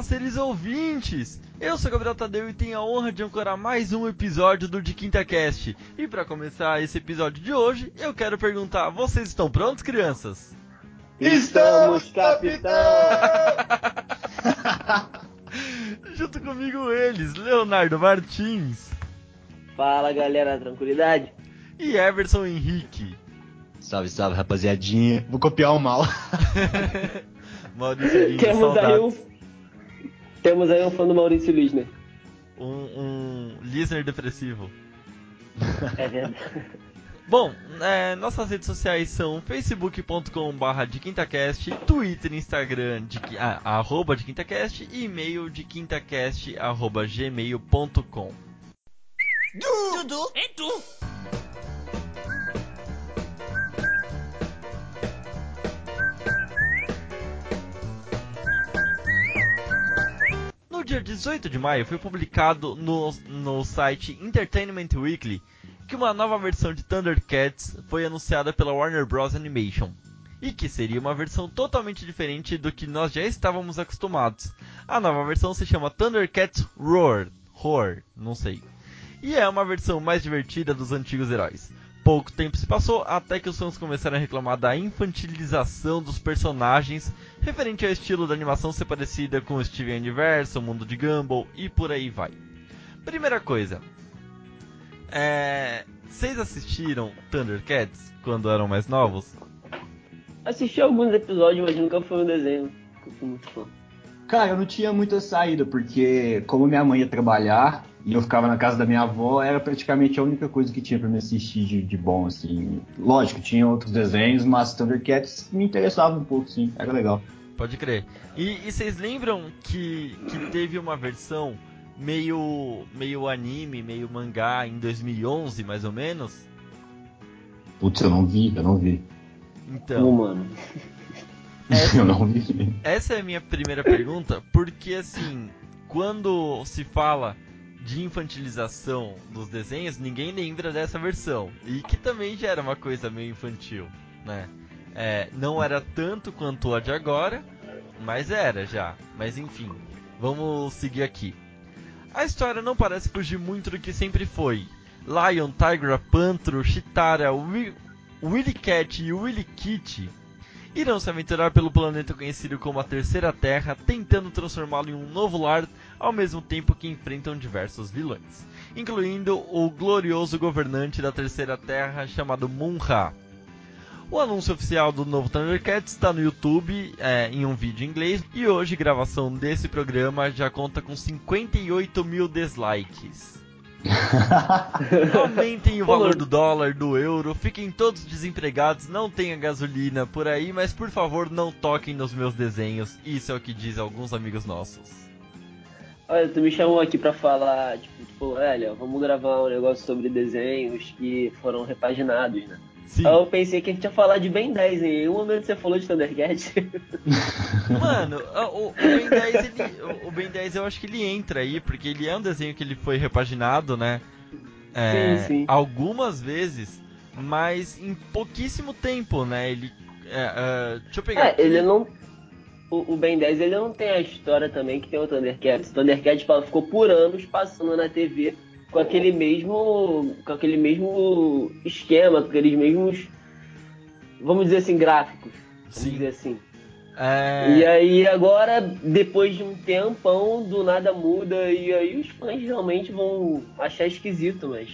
Olá, seres ouvintes! Eu sou o Gabriel Tadeu e tenho a honra de ancorar mais um episódio do De Quinta Cast. E para começar esse episódio de hoje, eu quero perguntar, vocês estão prontos, crianças? Estamos, capitão! Junto comigo eles, Leonardo Martins. Fala, galera, tranquilidade? E Everson Henrique. Salve, salve, rapaziadinha. Vou copiar o mal. Maurício Lindner, Temos aí um fã do Maurício Lindner. Um listener depressivo. É verdade. Bom, nossas redes sociais são facebook.com/dequintacast, Twitter, Instagram, arroba dequintacast e e-mail dequintacast@gmail.com. Dudu, é tu! No dia 18 de maio foi publicado no site Entertainment Weekly que uma nova versão de ThunderCats foi anunciada pela Warner Bros. Animation, e que seria uma versão totalmente diferente do que nós já estávamos acostumados. A nova versão se chama ThunderCats Roar, não sei, e é uma versão mais divertida dos antigos heróis. Pouco tempo se passou até que os fãs começaram a reclamar da infantilização dos personagens, referente ao estilo da animação ser parecida com o Steven Universe, o mundo de Gumball e por aí vai. Primeira coisa... vocês assistiram ThunderCats quando eram mais novos? Assisti alguns episódios, mas nunca foi um desenho que eu fui muito fã. Cara, eu não tinha muita saída, porque como minha mãe ia trabalhar e eu ficava na casa da minha avó, era praticamente a única coisa que tinha pra me assistir de bom, assim. Lógico, tinha outros desenhos, mas ThunderCats me interessava um pouco, sim, era legal. Pode crer. E vocês lembram que teve uma versão... Meio anime, meio mangá, em 2011, mais ou menos? Putz, eu não vi. Então... Pô, mano. Eu não vi. Essa é a minha primeira pergunta, porque, assim, quando se fala de infantilização dos desenhos, ninguém lembra dessa versão. E que também já era uma coisa meio infantil, né? Não era tanto quanto a de agora, mas era já. Mas, enfim, vamos seguir aqui. A história não parece fugir muito do que sempre foi. Lion, Tigra, Pantro, Chitara, Willy Cat e Willy Kitty irão se aventurar pelo planeta conhecido como a Terceira Terra, tentando transformá-lo em um novo lar, ao mesmo tempo que enfrentam diversos vilões, incluindo o glorioso governante da Terceira Terra chamado Mun-Ra. O anúncio oficial do novo ThunderCats está no YouTube, em um vídeo em inglês, e hoje a gravação desse programa já conta com 58 mil dislikes. Aumentem o valor do dólar, do euro, fiquem todos desempregados, não tenha gasolina por aí, mas por favor não toquem nos meus desenhos, isso é o que dizem alguns amigos nossos. Olha, tu me chamou aqui pra falar, olha, vamos gravar um negócio sobre desenhos que foram repaginados, né? Sim. Eu pensei que a gente ia falar de Ben 10, em um momento você falou de ThunderCats. Mano, o Ben 10 eu acho que ele entra aí, porque ele é um desenho que ele foi repaginado, né? Sim. Algumas vezes, mas em pouquíssimo tempo, né? Ele... deixa eu pegar aqui. Ele não... O Ben 10 ele não tem a história também que tem o ThunderCats. O ThunderCats ficou por anos passando na TV... Com aquele mesmo esquema, com aqueles mesmos, vamos dizer assim, gráficos. Sim. Vamos dizer assim. E aí agora, depois de um tempão, do nada muda, e aí os fãs realmente vão achar esquisito, mas...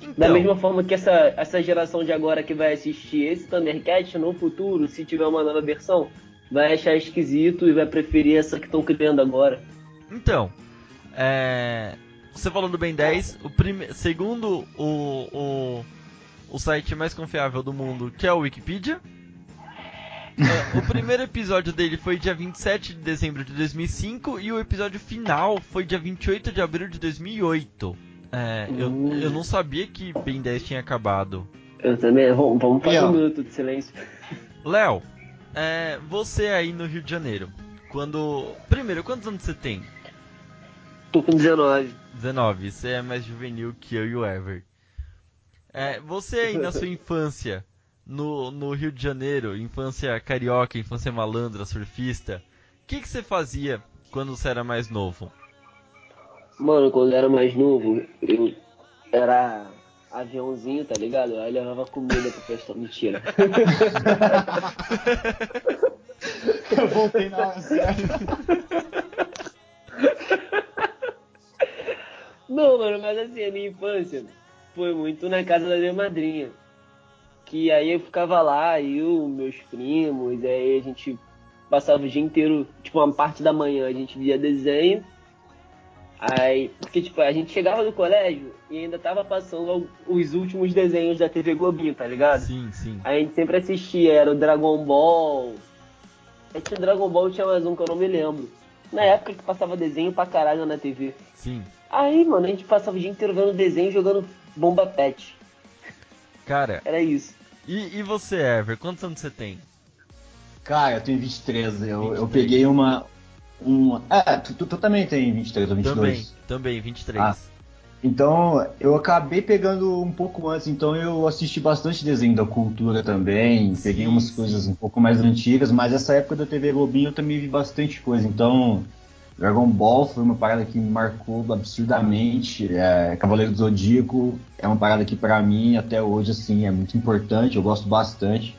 Então... Da mesma forma que essa geração de agora que vai assistir esse ThunderCats no futuro, se tiver uma nova versão, vai achar esquisito e vai preferir essa que estão criando agora. Então, você falou do Ben 10, segundo o site mais confiável do mundo, que é o Wikipedia, o primeiro episódio dele foi dia 27 de dezembro de 2005 e o episódio final foi dia 28 de abril de 2008. Eu não sabia que Ben 10 tinha acabado. Eu também, vamos fazer um minuto de silêncio. Léo, você aí no Rio de Janeiro, primeiro, quantos anos você tem? Tô com 19. 19, você é mais juvenil que eu e o Ever. Você aí na sua infância, no Rio de Janeiro, infância carioca, infância malandra, surfista, que você fazia quando você era mais novo? Mano, quando eu era mais novo, eu era aviãozinho, tá ligado? Aí eu levava comida pra festa. Mentira. Eu voltei na hora certa. Não, mano, mas assim, a minha infância foi muito na casa da minha madrinha. Que aí eu ficava lá, eu, meus primos, aí a gente passava o dia inteiro, tipo, uma parte da manhã a gente via desenho. Aí, porque tipo, a gente chegava do colégio e ainda tava passando os últimos desenhos da TV Globinho, tá ligado? Sim, sim. Aí a gente sempre assistia, era o Dragon Ball. Esse Dragon Ball tinha mais um que eu não me lembro. Na época que passava desenho pra caralho na TV. Sim. Aí, mano, a gente passava o dia inteiro vendo desenho, jogando bomba pet. Cara... Era isso. E você, Ever? Quantos anos você tem? Cara, eu tenho 23. Eu peguei uma... É, tu também tem 23 ou 22? Também 23. Ah, então, eu acabei pegando um pouco antes. Então, eu assisti bastante desenho da cultura também. Sim, peguei umas coisas um pouco mais antigas. Mas essa época da TV Globinho eu também vi bastante coisa. Então... Dragon Ball foi uma parada que me marcou absurdamente, Cavaleiro do Zodíaco é uma parada que pra mim até hoje assim é muito importante, eu gosto bastante,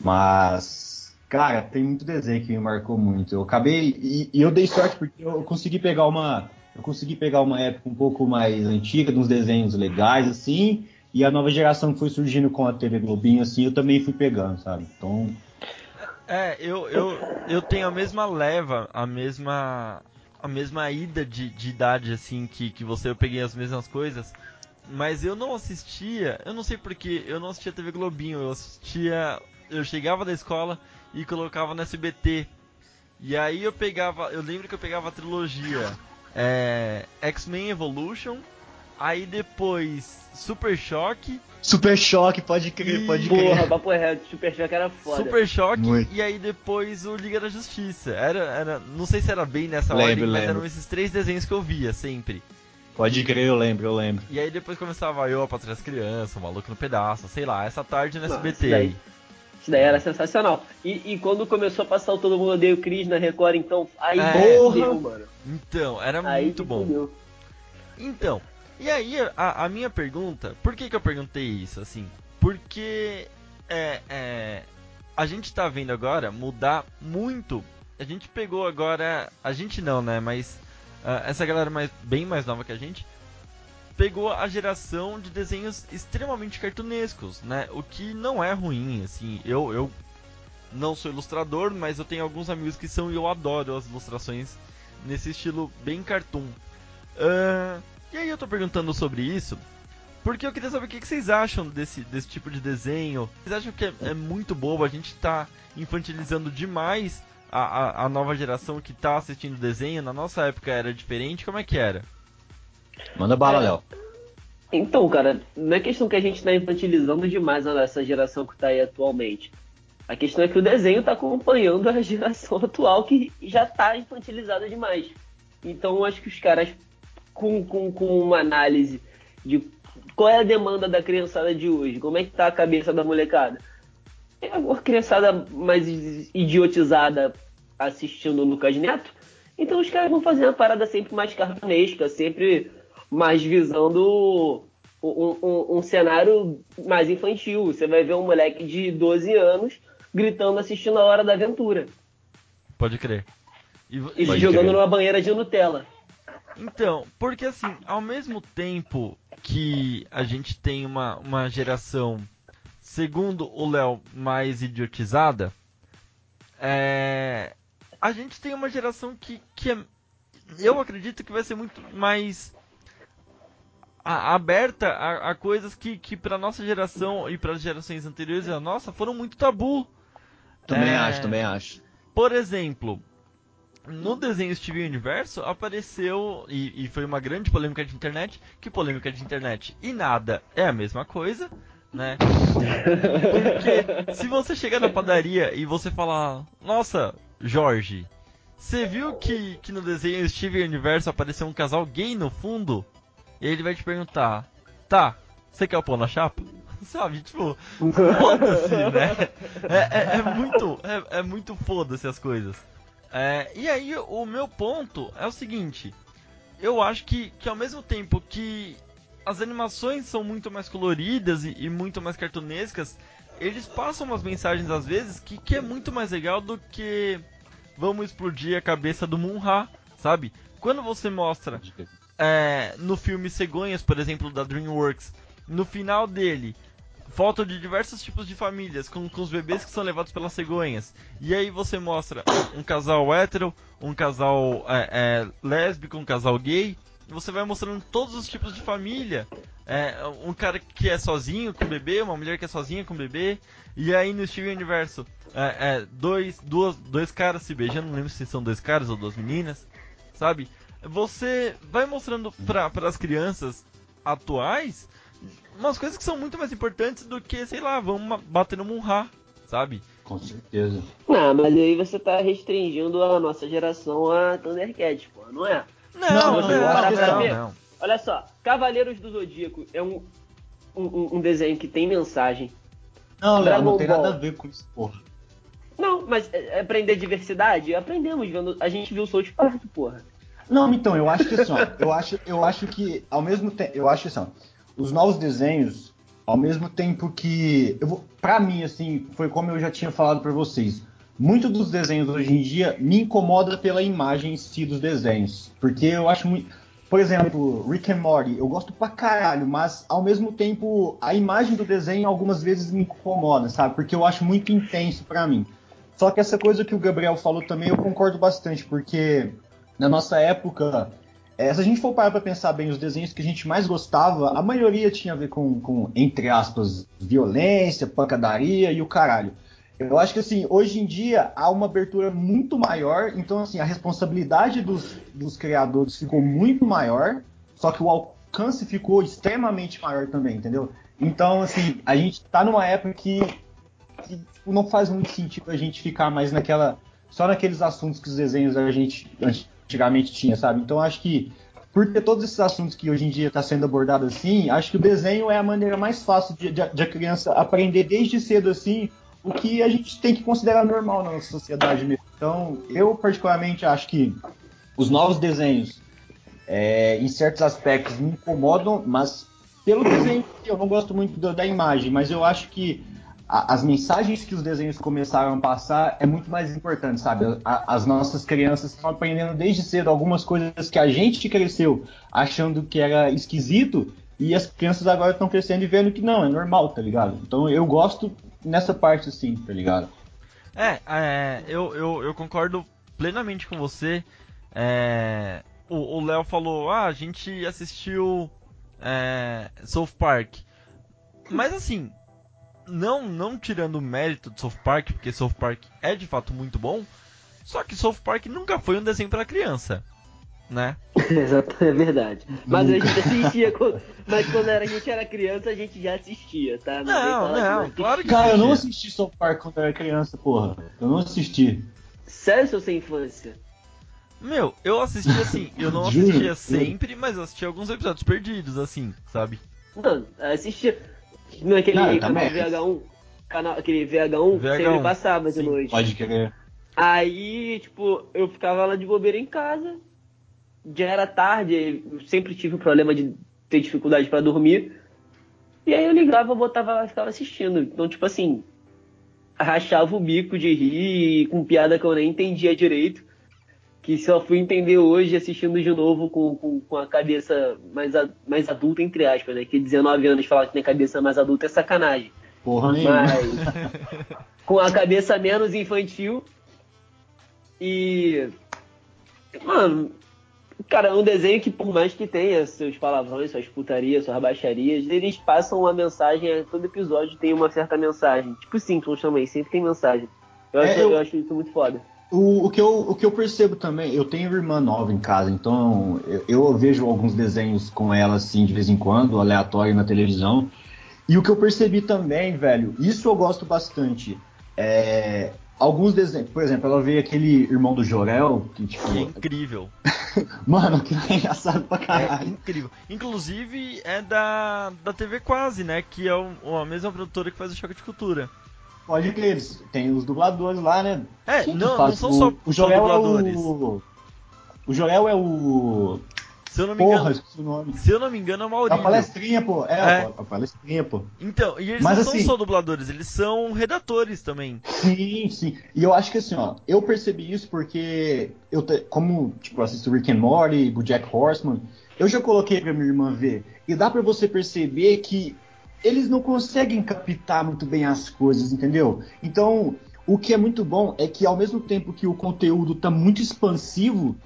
mas cara, tem muito desenho que me marcou muito. Eu acabei, e eu dei sorte porque eu consegui pegar uma época um pouco mais antiga, de uns desenhos legais assim, e a nova geração que foi surgindo com a TV Globinho assim, eu também fui pegando, sabe, então... É, eu tenho a mesma leva, a mesma ida de idade, assim, que você, eu peguei as mesmas coisas, mas eu não assistia, eu não sei porquê, eu não assistia TV Globinho, eu chegava da escola e colocava no SBT, e aí eu lembro que eu pegava a trilogia, X-Men Evolution, aí depois Super Choque. Super Choque, pode crer, pode crer. Porra, papo reto, Super Choque era foda. Super Choque, muito. E aí depois o Liga da Justiça. Era, não sei se era bem nessa ordem, mas eram esses três desenhos que eu via sempre. Pode crer, eu lembro. E aí depois começava eu a Patrulha das Crianças, o Maluco no Pedaço, sei lá, essa tarde no SBT. Isso daí era sensacional. E quando começou a passar o Todo Mundo Odeia o Chris na Record, então... Aí morreu, mano. Então, era aí muito bom. Entendeu. Então... E aí, a minha pergunta... Por que eu perguntei isso, assim? Porque a gente tá vendo agora mudar muito. A gente pegou agora... A gente não, né? Mas essa galera bem mais nova que a gente pegou a geração de desenhos extremamente cartunescos, né? O que não é ruim, assim. Eu não sou ilustrador, mas eu tenho alguns amigos que são e eu adoro as ilustrações nesse estilo bem cartoon. E aí eu tô perguntando sobre isso, porque eu queria saber o que vocês acham desse tipo de desenho. Vocês acham que é muito bobo, a gente tá infantilizando demais a nova geração que tá assistindo desenho? Na nossa época era diferente, como é que era? Manda bala, Léo. Então, cara, não é questão que a gente tá infantilizando demais essa geração que tá aí atualmente. A questão é que o desenho tá acompanhando a geração atual que já tá infantilizada demais. Então eu acho que os caras... Com uma análise de qual é a demanda da criançada de hoje, como é que tá a cabeça da molecada. É uma criançada mais idiotizada assistindo o Lucas Neto, então os caras vão fazer uma parada sempre mais cartunesca, sempre mais visando um cenário mais infantil. Você vai ver um moleque de 12 anos gritando assistindo A Hora da Aventura. Pode crer. E se jogando numa banheira de Nutella. Então, porque assim, ao mesmo tempo que a gente tem uma geração, segundo o Léo, mais idiotizada, a gente tem uma geração que eu acredito que vai ser muito mais aberta a coisas que para nossa geração e para as gerações anteriores à nossa foram muito tabu. Também acho. Por exemplo... No desenho Steven Universe apareceu, e foi uma grande polêmica de internet, que polêmica de internet e nada é a mesma coisa, né? Porque se você chegar na padaria e você falar, nossa, Jorge, você viu que no desenho Steven Universe apareceu um casal gay no fundo? E ele vai te perguntar, tá, você quer o pão na chapa? Sabe, tipo, foda-se, né? É muito foda-se as coisas. E aí o meu ponto é o seguinte, eu acho que ao mesmo tempo que as animações são muito mais coloridas e muito mais cartunescas, eles passam umas mensagens às vezes que é muito mais legal do que vamos explodir a cabeça do Mun-Ra, sabe? Quando você mostra no filme Cegonhas, por exemplo, da DreamWorks, no final dele, foto de diversos tipos de famílias com os bebês que são levados pelas cegonhas. E aí você mostra um casal hétero, um casal lésbico, um casal gay. Você vai mostrando todos os tipos de família. Um cara que é sozinho com o bebê, uma mulher que é sozinha com o bebê. E aí no Steven Universe, dois caras se beijando, não lembro se são dois caras ou duas meninas, sabe? Você vai mostrando para as crianças atuais umas coisas que são muito mais importantes do que, sei lá, vamos bater no Mun-Ra, sabe? Com certeza. Não, mas aí você tá restringindo a nossa geração a ThunderCats, pô, não é? Não. Olha só, Cavaleiros do Zodíaco é um desenho que tem mensagem. Não, Léo, não tem nada a ver com isso, porra. Não, mas aprender diversidade? Aprendemos vendo. A gente viu o South Park, porra. Não, então, eu acho que assim, ó, eu acho que ao mesmo tempo, eu acho assim, ó, os novos desenhos, ao mesmo tempo que pra mim, assim, foi como eu já tinha falado pra vocês, muitos dos desenhos hoje em dia me incomoda pela imagem em si dos desenhos, porque eu acho muito, por exemplo, Rick and Morty, eu gosto pra caralho, mas ao mesmo tempo a imagem do desenho algumas vezes me incomoda, sabe, porque eu acho muito intenso pra mim. Só que essa coisa que o Gabriel falou também eu concordo bastante, porque na nossa época, se a gente for parar pra pensar bem, os desenhos que a gente mais gostava, a maioria tinha a ver com entre aspas, violência, pancadaria e o caralho. Eu acho que, assim, hoje em dia há uma abertura muito maior, então, assim, a responsabilidade dos criadores ficou muito maior, só que o alcance ficou extremamente maior também, entendeu? Então, assim, a gente tá numa época que tipo, não faz muito sentido a gente ficar mais só naqueles assuntos que os desenhos da gente antigamente tinha, sabe? Então acho que por ter todos esses assuntos que hoje em dia está sendo abordado assim, acho que o desenho é a maneira mais fácil de a criança aprender desde cedo assim, o que a gente tem que considerar normal na nossa sociedade mesmo. Então eu particularmente acho que os novos desenhos em certos aspectos me incomodam, mas pelo desenho eu não gosto muito da imagem, mas eu acho que as mensagens que os desenhos começaram a passar é muito mais importante, sabe? As nossas crianças estão aprendendo desde cedo algumas coisas que a gente cresceu achando que era esquisito, e as crianças agora estão crescendo e vendo que não, é normal, tá ligado? Então eu gosto nessa parte assim, tá ligado? Eu concordo plenamente com você. O Léo falou, a gente assistiu South Park. Mas assim, Não tirando o mérito de South Park, porque South Park é de fato muito bom, só que South Park nunca foi um desenho para criança, né? Exato, é verdade. Mas a gente assistia, mas quando a gente era criança, a gente já assistia, tá? Não, claro que cara, eu não assisti South Park quando eu era criança, porra. Eu não assisti. Sério, sua infância? Meu, eu assistia assim, eu não assistia sempre, mas eu assistia alguns episódios perdidos, assim, sabe? Não, assistia. Naquele canal VH1, aquele VH1 sempre passava de noite. Pode querer. Aí, tipo, eu ficava lá de bobeira em casa, já era tarde, eu sempre tive um problema de ter dificuldade pra dormir. E aí eu ligava, botava lá e ficava assistindo. Então, tipo assim, rachava o bico de rir com piada que eu nem entendia direito, que só fui entender hoje assistindo de novo com a cabeça mais adulta, entre aspas, né? Que 19 anos falar que tem cabeça mais adulta é sacanagem. Porra nenhuma. Mas com a cabeça menos infantil. E, mano, cara, é um desenho que por mais que tenha seus palavrões, suas putarias, suas baixarias, eles passam uma mensagem, todo episódio tem uma certa mensagem. Tipo Simpsons também, sempre tem mensagem. Eu acho isso muito foda. O que eu percebo também, eu tenho irmã nova em casa, então eu vejo alguns desenhos com ela assim de vez em quando, aleatório na televisão, e o que eu percebi também, velho, isso eu gosto bastante, alguns desenhos, por exemplo, ela vê aquele Irmão do Jor-El, que tipo... É incrível. Mano, que é engraçado pra caralho. É incrível. Inclusive é da TV Quase, né, que é a mesma produtora que faz o Choque de Cultura. Pode crer, eles tem os dubladores lá, né? É, não são só os dubladores. O Joel é o... Se eu não me engano, é o Maurício. É a palestrinha, pô. A palestrinha, pô. Então, e eles não são só dubladores, eles são redatores também. Sim, sim. E eu acho que assim, ó, eu percebi isso porque eu, como, tipo, assisto Rick and Morty, o Jack Horseman, eu já coloquei pra minha irmã ver. E dá pra você perceber que eles não conseguem captar muito bem as coisas, entendeu? Então, o que é muito bom é que ao mesmo tempo que o conteúdo tá muito expansivo,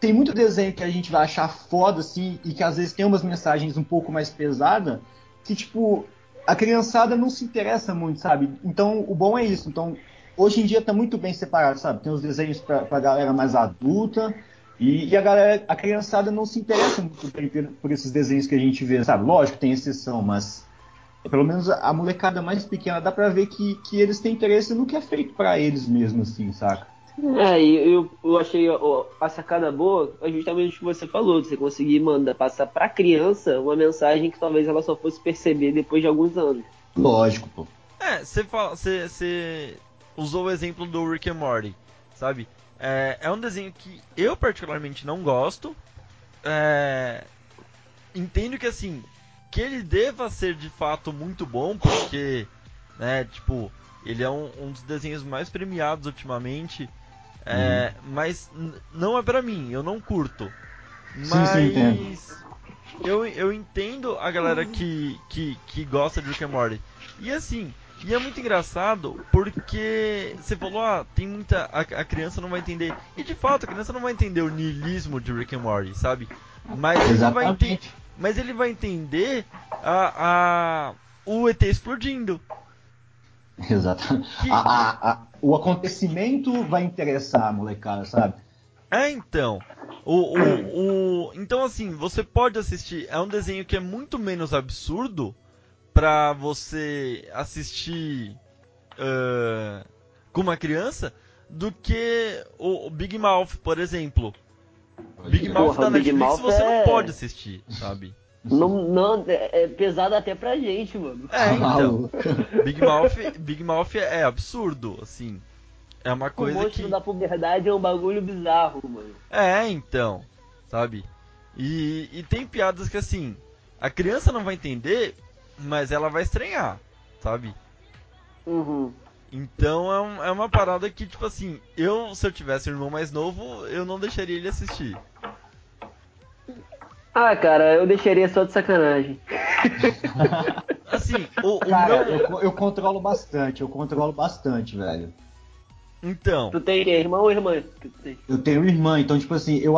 tem muito desenho que a gente vai achar foda, assim, e que às vezes tem umas mensagens um pouco mais pesadas, que, tipo, a criançada não se interessa muito, sabe? Então, o bom é isso. Então, hoje em dia tá muito bem separado, sabe? Tem os desenhos pra galera mais adulta, e a criançada não se interessa muito por esses desenhos que a gente vê, sabe? Lógico, tem exceção, mas pelo menos a molecada mais pequena dá pra ver que eles têm interesse no que é feito pra eles mesmo, assim, saca? É, eu achei a sacada boa é justamente o que você falou, de você conseguir passar pra criança uma mensagem que talvez ela só fosse perceber depois de alguns anos. Lógico, pô. É, você usou o exemplo do Rick and Morty, sabe? É um desenho que eu particularmente não gosto. Entendo que, assim, que ele deva ser de fato muito bom, porque, né, tipo, ele é um dos desenhos mais premiados ultimamente. Mas não é pra mim, eu não curto. Mas sim, entendo. Eu entendo a galera que gosta de Rick and Morty. E assim, e é muito engraçado porque você falou, tem muita... A criança não vai entender. E de fato, a criança não vai entender o niilismo de Rick and Morty, sabe? Mas ele vai entender o ET explodindo. Exatamente. O acontecimento vai interessar a molecada, sabe? Então. Então, assim, você pode assistir. É um desenho que é muito menos absurdo pra você assistir com uma criança do que o Big Mouth, por exemplo. Big Mouth tá na Netflix, você não pode assistir, sabe? Não, é pesado até pra gente, mano. Então. Big Mouth é absurdo, assim. É uma coisa que... O monstro da puberdade é um bagulho bizarro, mano. Então, sabe? E tem piadas que, assim, a criança não vai entender, mas ela vai estranhar, sabe? Uhum. Então é uma parada que, tipo assim, se eu tivesse um irmão mais novo, eu não deixaria ele assistir. Cara, eu deixaria só de sacanagem. Assim, cara, meu... eu controlo bastante, velho. Então... Tu tem irmão ou irmã? Eu tenho irmã, então, tipo assim, eu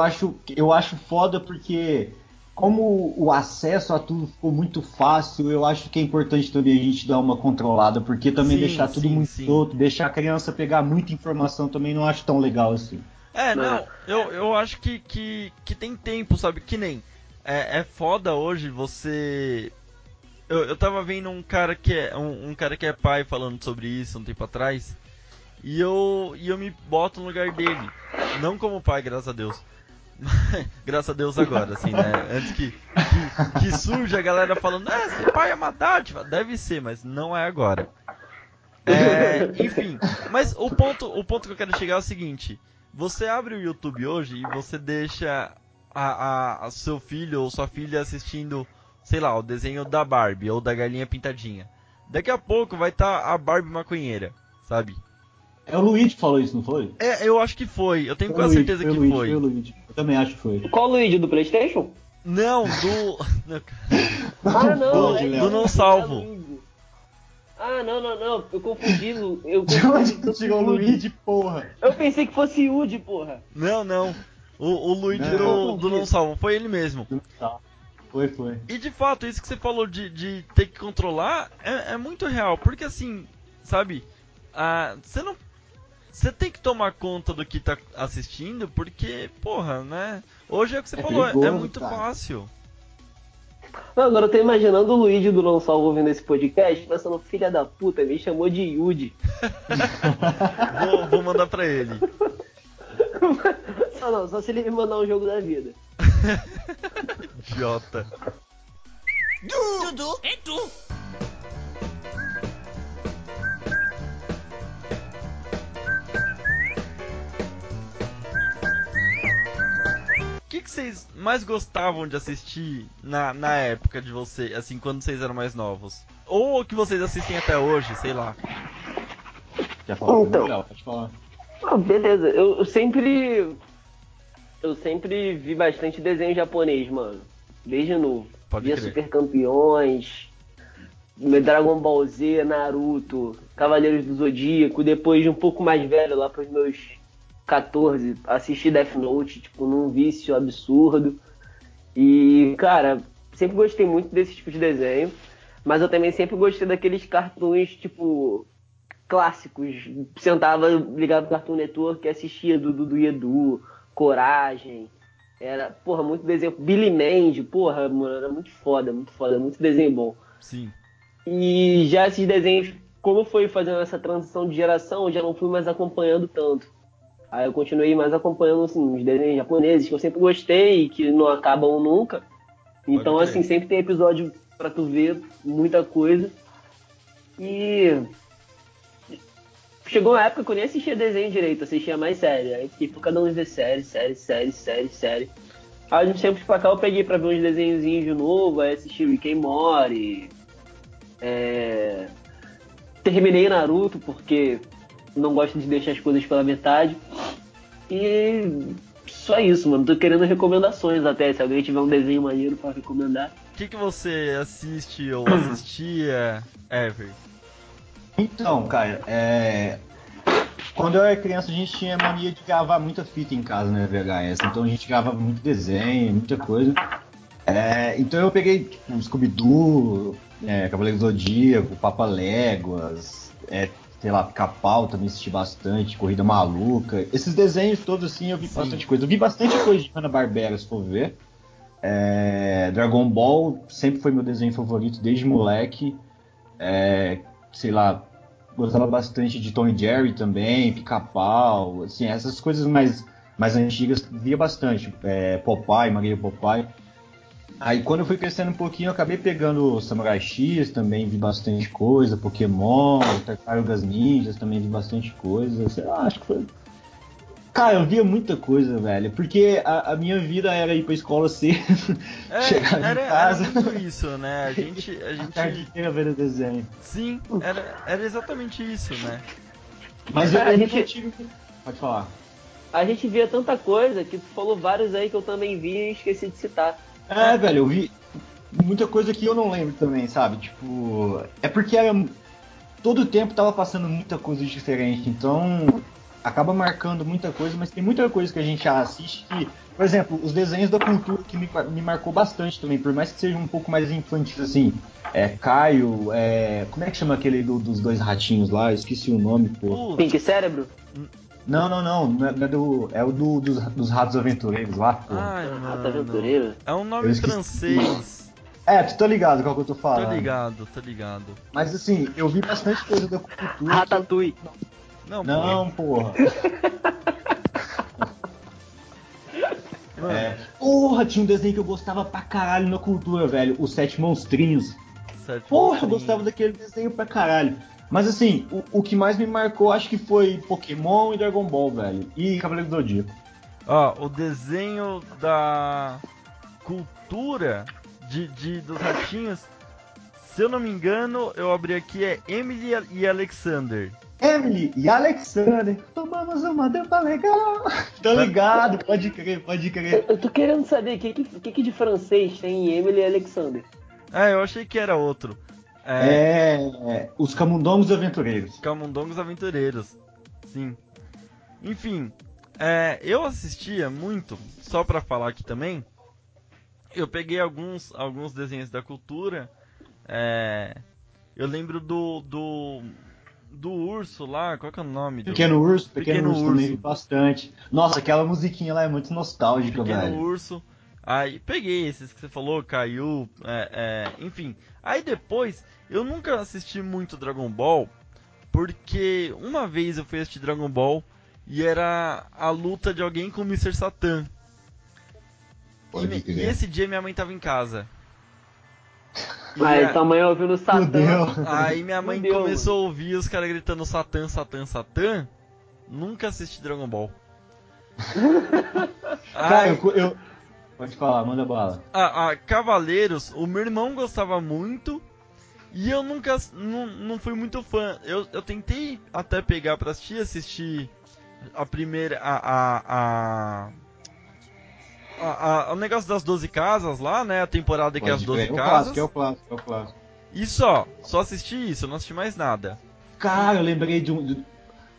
acho foda porque como o acesso a tudo ficou muito fácil, eu acho que é importante também a gente dar uma controlada, porque também solto, deixar a criança pegar muita informação também não acho tão legal assim. Eu acho que tem tempo, sabe? Que nem... É foda hoje você... Eu tava vendo um cara que é pai falando sobre isso um tempo atrás. E eu me boto no lugar dele. Não como pai, graças a Deus. Graças a Deus agora, assim, né? Antes que surja a galera falando... Ser pai é uma dádiva. Deve ser, mas não é agora. Enfim. Mas o ponto que eu quero chegar é o seguinte. Você abre o YouTube hoje e você deixa... A seu filho ou sua filha assistindo, sei lá, o desenho da Barbie ou da Galinha Pintadinha. Daqui a pouco vai estar a Barbie maconheira, sabe? É o Luigi que falou isso, não foi? Eu acho que foi. Eu tenho quase certeza que foi. Foi o Luigi. Eu também acho que foi. Qual o Luigi? Do PlayStation? Não, do... do Não Salvo. Não. Eu confundi. De onde tu tirou o Luigi, porra? Eu pensei que fosse Woody, porra. Não. O Luigi do Não Salvo, foi ele mesmo. Foi. E de fato, isso que você falou de ter que controlar é muito real. Porque assim, sabe, você tem que tomar conta do que tá assistindo, porque, porra, né? Hoje é o que você falou, perigoso, é muito fácil. Agora eu tô imaginando o Luigi do Não Salvo ouvindo esse podcast, pensando, filha da puta, me chamou de Yudi. vou mandar pra ele. Só se ele me mandar um jogo da vida. Idiota. Dudu, Edu. que vocês mais gostavam de assistir na época de vocês, assim, quando vocês eram mais novos? Ou que vocês assistem até hoje, sei lá. Já falou, então, legal, pode falar. Ah, beleza, eu sempre vi bastante desenho japonês, mano. Desde novo. Pode via crer. Super Campeões, Dragon Ball Z, Naruto, Cavaleiros do Zodíaco. Depois de um pouco mais velho, lá pros meus 14, assisti Death Note, tipo, num vício absurdo. E, cara, sempre gostei muito desse tipo de desenho. Mas eu também sempre gostei daqueles cartoons, tipo, clássicos. Sentava, ligava pro Cartoon Network e assistia Dudu e Edu, Coragem. Era, porra, muito desenho. Billy Mandy, porra, mano, era muito foda, muito desenho bom. Sim. E já esses desenhos, como foi fazendo essa transição de geração, eu já não fui mais acompanhando tanto. Aí eu continuei mais acompanhando, assim, os desenhos japoneses que eu sempre gostei e que não acabam nunca. Então, assim, sempre tem episódio pra tu ver, muita coisa. E chegou uma época que eu nem assistia desenho direito, assistia mais série. Aí fiquei por cada um ver série. Aí de uns tempos pra cá eu peguei pra ver uns desenhozinhos de novo, aí assisti Rick and Morty. Terminei Naruto, porque não gosto de deixar as coisas pela metade. E só isso, mano. Tô querendo recomendações até, se alguém tiver um desenho maneiro pra recomendar. O que você assiste ou assistia, Ever? Então, cara, quando eu era criança a gente tinha mania de gravar muita fita em casa, né, VHS. Então a gente gravava muito desenho, muita coisa. Então eu peguei, tipo, Scooby-Doo, Cavaleiro do Zodíaco, Papaléguas, sei lá, Pica-Pau, também assisti bastante, Corrida Maluca. Esses desenhos todos, assim, eu vi bastante coisa. Eu vi bastante coisa de Hanna-Barbera, se for ver. Dragon Ball sempre foi meu desenho favorito desde moleque. Sei lá, gostava bastante de Tom e Jerry também, Pica-Pau, assim, essas coisas mais antigas via bastante, Popeye, Maria Popeye. Aí quando eu fui crescendo um pouquinho, eu acabei pegando Samurai X, também vi bastante coisa, Pokémon, Tartarugas Ninjas, também vi bastante coisa, sei lá, acho que foi... Cara, eu via muita coisa, velho, porque a minha vida era ir pra escola cedo, chegar em casa... Era muito isso, né? A gente... tarde inteira vendo desenho. Sim, era exatamente isso, né? Mas cara, eu Pode falar. A gente via tanta coisa que tu falou vários aí que eu também vi e esqueci de citar. Velho, eu vi muita coisa que eu não lembro também, sabe? Tipo... É porque era... Todo o tempo tava passando muita coisa diferente, então... Acaba marcando muita coisa, mas tem muita coisa que a gente já assiste que, por exemplo, os desenhos da cultura que me marcou bastante também, por mais que sejam um pouco mais infantis, assim, Caio, como é que chama aquele dos dois ratinhos lá? Eu esqueci o nome, pô. Pink Cérebro? Não, é o dos ratos aventureiros lá, pô. Rato aventureiro? É um nome francês. Tu tá ligado com o que eu tô falando. Tô ligado. Mas assim, eu vi bastante coisa da cultura. Ratatouille. Que... Não, porra. Porra, tinha um desenho que eu gostava pra caralho na cultura, velho. Os Sete Monstrinhos. Eu gostava daquele desenho pra caralho. Mas assim, o que mais me marcou acho que foi Pokémon e Dragon Ball, velho. E Cavaleiro do Zodíaco. O desenho da cultura dos ratinhos, se eu não me engano, eu abri aqui, Emily e Alexander. Emily e Alexander, tomamos uma tampa legal. Tá ligado, pode crer. Eu tô querendo saber, o que de francês tem em Emily e Alexander? Eu achei que era outro. Os Camundongos Aventureiros. Camundongos Aventureiros, sim. Enfim, eu assistia muito, só pra falar aqui também, eu peguei alguns desenhos da cultura, eu lembro do urso lá, qual que é o nome? Pequeno Urso também, bastante. Nossa, aquela musiquinha lá é muito nostálgica, velho. Pequeno Urso. Aí peguei esses que você falou, Caiu, enfim. Aí depois, eu nunca assisti muito Dragon Ball, porque uma vez eu fui assistir Dragon Ball e era a luta de alguém com o Mr. Satan. E esse dia minha mãe tava em casa. Aí tua mãe ouvindo Satã. Aí minha mãe começou a ouvir os caras gritando Satã, Satã, Satã. Nunca assisti Dragon Ball. Cara, eu Pode falar, manda bala. Cavaleiros, o meu irmão gostava muito e eu nunca, não fui muito fã. Eu tentei até pegar pra assistir a primeira, o negócio das 12 casas lá, né? A temporada que é as 12 casas. É o clássico. E só assisti isso, eu não assisti mais nada. Cara, eu lembrei de um...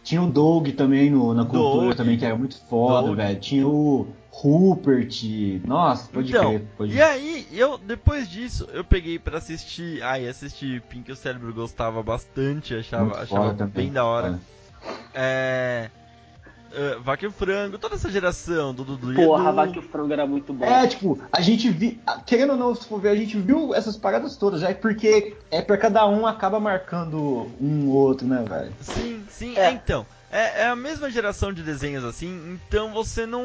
Tinha o Doug também na cultura Doug, também, que era muito foda, velho. Tinha o Rupert. Nossa, pode crer. Aí, depois disso, eu peguei pra assistir. Aí assisti Pink, o cérebro gostava bastante, achava bem da hora. Vaca e o Frango, toda essa geração do Dudu e Edu. Porra, Vaca e o Frango era muito bom. Tipo, a gente viu, querendo ou não, se for ver, a gente viu essas paradas todas, já porque pra cada um acaba marcando um outro, né, velho? Sim, então. É a mesma geração de desenhos, assim, então você não...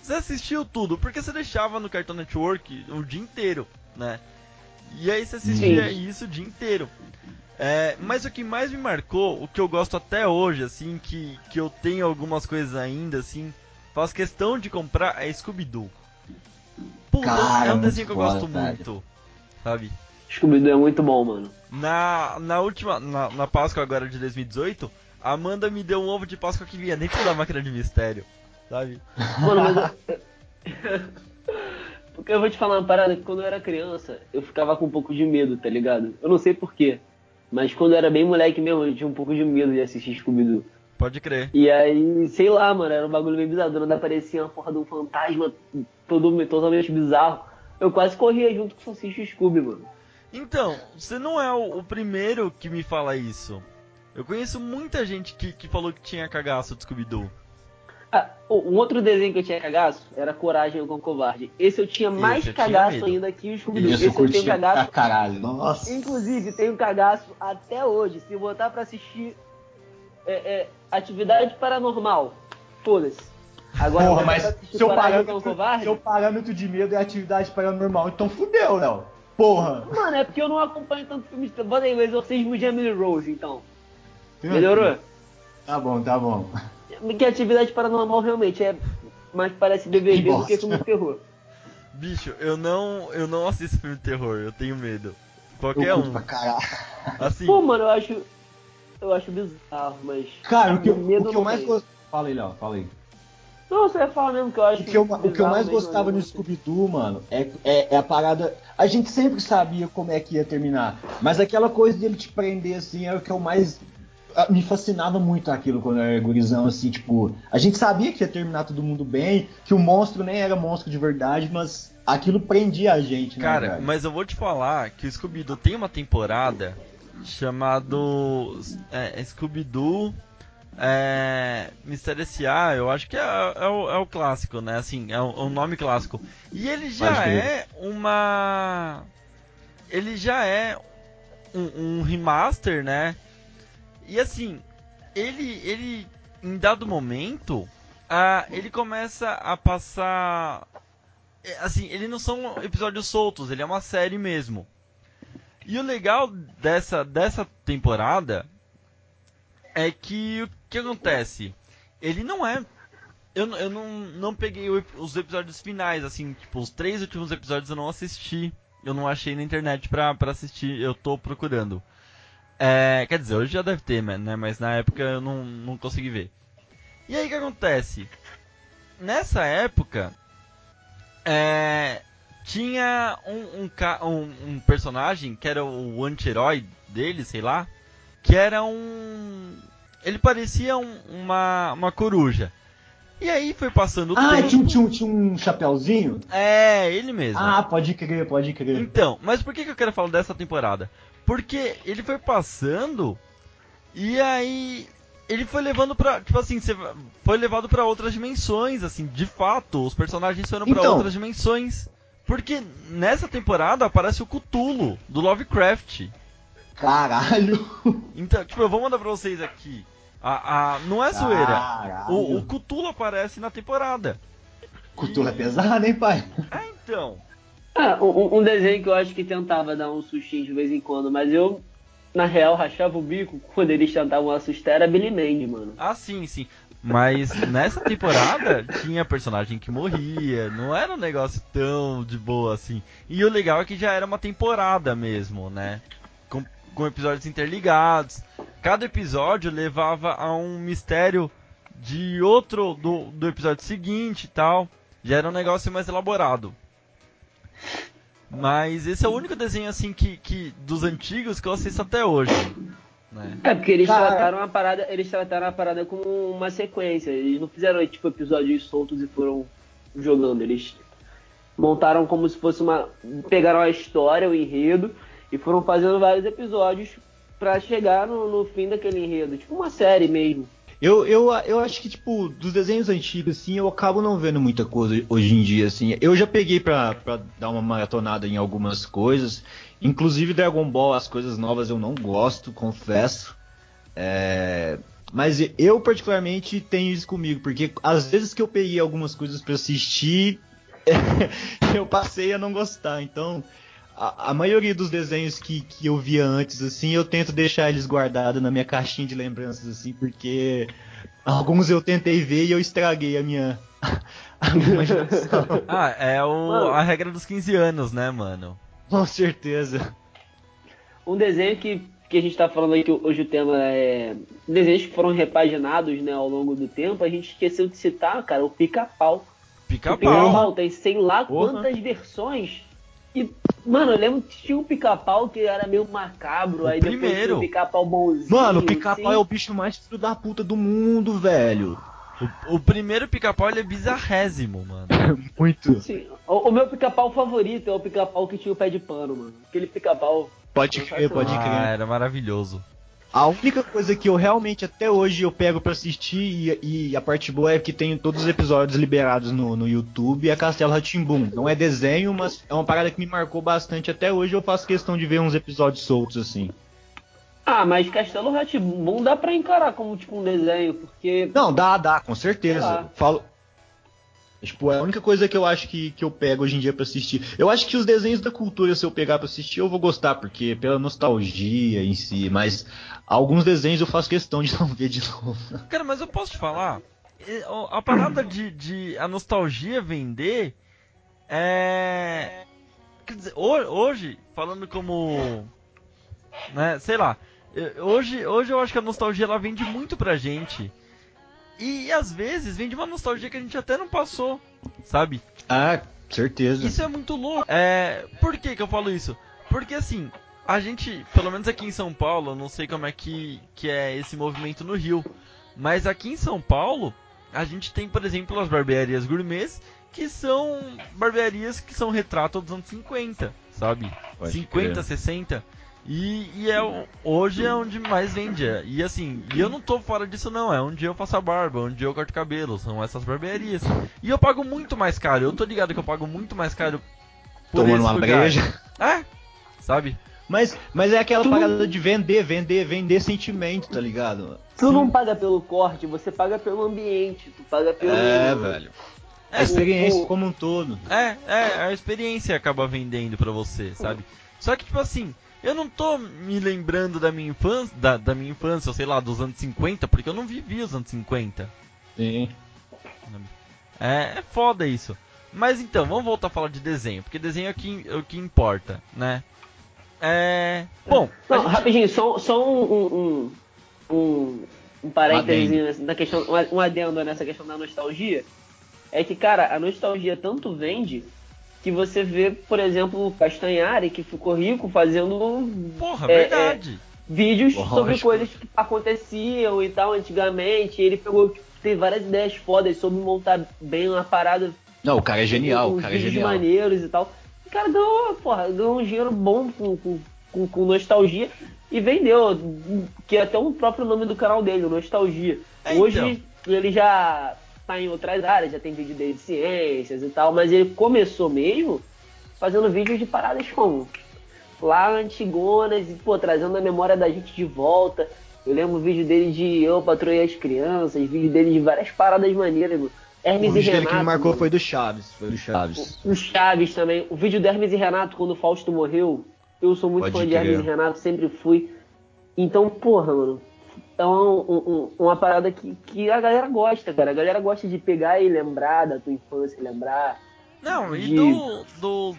Você assistiu tudo, porque você deixava no Cartoon Network o dia inteiro, né? E aí você assistia isso o dia inteiro. Mas o que mais me marcou, o que eu gosto até hoje, assim, que eu tenho algumas coisas ainda, assim, faço questão de comprar, é Scooby-Doo. Puta, cara, é um desenho que eu gosto muito, sabe? Scooby-Doo é muito bom, mano. Na Páscoa agora de 2018, a Amanda me deu um ovo de Páscoa que vinha dentro da máquina de mistério, sabe? Mano, mas... Porque eu vou te falar uma parada, que quando eu era criança, eu ficava com um pouco de medo, tá ligado? Eu não sei porquê. Mas quando eu era bem moleque mesmo, eu tinha um pouco de medo de assistir Scooby-Doo. Pode crer. E aí, sei lá, mano, era um bagulho meio bizarro. Quando aparecia uma porra de um fantasma totalmente bizarro, eu quase corria junto com o Salsicha Scooby, mano. Então, você não é o primeiro que me fala isso. Eu conheço muita gente que falou que tinha cagaço de Scooby-Doo. Um outro desenho que eu tinha cagaço era Coragem com o Covarde. Esse eu tinha mais cagaço ainda que o Scooby-Doo. Esse eu tenho cagaço. Caralho, nossa. Inclusive, tenho cagaço até hoje. Se botar pra assistir Atividade Paranormal, foda-se. Agora, porra, mas seu parâmetro de medo é Atividade Paranormal, então fudeu, Léo. Porra. Mano, é porque eu não acompanho tanto filme de... Bota aí o Exorcismo de Emily Rose, então. Melhorou? Tá bom. Que Atividade Paranormal realmente é mais parece BBB do que filme de terror. Bicho, eu não assisto filme de terror, eu tenho medo. Qualquer um. Assim. Pô, mano, eu acho bizarro, mas... Cara, o que eu mais gosto... Fala aí, Léo, fala aí. Não, você vai falar mesmo que eu acho bizarro. O que eu mais gostava no Scooby-Doo, mano, é a parada... A gente sempre sabia como é que ia terminar, mas aquela coisa dele te prender, assim, era o que eu mais... Me fascinava muito aquilo quando eu era gurizão, assim, tipo... A gente sabia que ia terminar todo mundo bem, que o monstro nem era monstro de verdade, mas aquilo prendia a gente, né, cara? Mas eu vou te falar que o Scooby-Doo tem uma temporada chamado Scooby-Doo Mistério S.A., eu acho que é o clássico, né? Assim, é o nome clássico. E ele já é uma... Ele já é um remaster, né? E assim, ele em dado momento, ele começa a passar... Assim, ele não são episódios soltos, ele é uma série mesmo. E o legal dessa temporada é que o que acontece? Ele não é... Eu não peguei os episódios finais, assim, tipo, os 3 últimos episódios eu não assisti. Eu não achei na internet pra assistir, eu tô procurando. Quer dizer, hoje já deve ter, né? Mas na época eu não consegui ver. E aí o que acontece? Nessa época, tinha um personagem que era o anti-herói dele, sei lá, que era um... Ele parecia uma coruja. E aí foi passando o tempo... tinha um chapéuzinho? Ele mesmo. Pode crer. Então, mas por que eu quero falar dessa temporada? Porque ele foi passando e aí ele foi levando pra... Tipo assim, foi levado pra outras dimensões, assim. De fato, os personagens foram pra outras dimensões. Porque nessa temporada aparece o Cthulhu, do Lovecraft. Caralho! Então, tipo, eu vou mandar pra vocês aqui. Não é zoeira. Caralho. O Cthulhu aparece na temporada. Cthulhu é pesado, hein, pai? Então... um desenho que eu acho que tentava dar um sustinho de vez em quando, mas eu na real, rachava o bico quando eles tentavam assustar era Billy Mandy, mano. Ah, sim, sim. Mas nessa temporada tinha personagem que morria, não era um negócio tão de boa assim. E o legal é que já era uma temporada mesmo, né? Com episódios interligados. Cada episódio levava a um mistério de outro do episódio seguinte e tal. Já era um negócio mais elaborado. Mas esse é o único desenho assim que dos antigos que eu assisto até hoje. Né? É, porque eles trataram a parada como uma sequência. Eles não fizeram tipo episódios soltos e foram jogando. Eles montaram como se fosse uma... Pegaram a história, o enredo, e foram fazendo vários episódios pra chegar no fim daquele enredo. Tipo uma série mesmo. Eu acho que, tipo, dos desenhos antigos, assim, eu acabo não vendo muita coisa hoje em dia, assim. Eu já peguei pra dar uma maratonada em algumas coisas. Inclusive Dragon Ball, as coisas novas eu não gosto, confesso. Mas eu, particularmente, tenho isso comigo. Porque às vezes que eu peguei algumas coisas pra assistir, eu passei a não gostar. Então, a maioria dos desenhos que eu via antes, assim, eu tento deixar eles guardados na minha caixinha de lembranças, assim, porque alguns eu tentei ver e eu estraguei a minha imaginação. Ah, é a regra dos 15 anos, né, mano? Com certeza. Um desenho que a gente tá falando aqui, hoje o tema é... Desenhos que foram repaginados, né, ao longo do tempo, a gente esqueceu de citar, cara, o Pica-Pau. Pica-Pau? O Pica-Pau tem sei lá quantas versões... E, mano, eu lembro que tinha um pica-pau que era meio macabro, aí depois tinha um pica-pau bonzinho. Mano, o pica-pau é o bicho mais filho da puta do mundo, velho. O primeiro pica-pau, ele é bizarrésimo, mano. Muito. Sim, o meu pica-pau favorito é o pica-pau que tinha o pé de pano, mano. Aquele pica-pau... Pode crer, pode crer. Ah, era maravilhoso. A única coisa que eu realmente, até hoje, eu pego pra assistir, e a parte boa é que tem todos os episódios liberados no YouTube, é Castelo Rá-Tim-Bum. Não é desenho, mas é uma parada que me marcou bastante. Até hoje eu faço questão de ver uns episódios soltos, assim. Ah, mas Castelo Rá-Tim-Bum dá pra encarar como, tipo, um desenho, porque... Não, dá, com certeza. Falo... Tipo, é a única coisa que eu acho que eu pego hoje em dia pra assistir. Eu acho que os desenhos da cultura, se eu pegar pra assistir, eu vou gostar, porque pela nostalgia em si, mas alguns desenhos eu faço questão de não ver de novo. Cara, mas eu posso te falar, a parada de a nostalgia vender é... Quer dizer, hoje, falando como... Né, sei lá, hoje eu acho que a nostalgia ela vende muito pra gente. E às vezes vem de uma nostalgia que a gente até não passou, sabe? Ah, certeza. Isso é muito louco. Por que eu falo isso? Porque assim, a gente, pelo menos aqui em São Paulo, eu não sei como é que é esse movimento no Rio, mas aqui em São Paulo, a gente tem, por exemplo, as barbearias gourmets, que são barbearias que são retrato dos anos 50, sabe? Pode 50, crer. 60... E hoje é onde mais vende. E assim, e eu não tô fora disso não. É onde eu faço a barba, onde eu corto cabelo. São essas barbearias. E eu pago muito mais caro. Eu tô ligado que eu pago muito mais caro por tomando esse uma lugar. Breja. É, sabe? Mas é aquela parada de vender sentimento, tá ligado? Tu não paga pelo corte, você paga pelo ambiente. Tu paga pelo... velho. A experiência como um todo. A experiência acaba vendendo pra você, sabe? Só que tipo assim... Eu não tô me lembrando da minha infância, da minha infância, sei lá, dos anos 50, porque eu não vivi os anos 50. Sim. É foda isso. Mas então, vamos voltar a falar de desenho, porque desenho é o que importa, né? Bom... Não, gente... Rapidinho, só um parênteses na questão, um adendo nessa questão da nostalgia. É que, cara, a nostalgia tanto vende... Que você vê, por exemplo, o Castanhari, que ficou rico fazendo... Porra, verdade! Vídeos sobre coisas que aconteciam e tal antigamente. Ele pegou, tem várias ideias fodas sobre montar bem uma parada... Não, o cara é genial, o cara é genial. Maneiros e tal. O cara ganhou um dinheiro bom com nostalgia e vendeu. Que é até o próprio nome do canal dele, Nostalgia. Hoje ele já... Tá em outras áreas, já tem vídeo dele de ciências e tal, mas ele começou mesmo fazendo vídeos de paradas como lá antigonas e, pô, trazendo a memória da gente de volta. Eu lembro o vídeo dele de Eu Patroei as Crianças, vídeo dele de várias paradas maneiras, mano. Hermes o vídeo e Renato, que me marcou, mano. Foi do Chaves. O Chaves também. O vídeo do Hermes e Renato, quando o Fausto morreu. Eu sou muito fã de Hermes e Renato, sempre fui. Então, porra, mano, é uma parada que a galera gosta, cara. A galera gosta de pegar e lembrar da tua infância, lembrar... Não, e do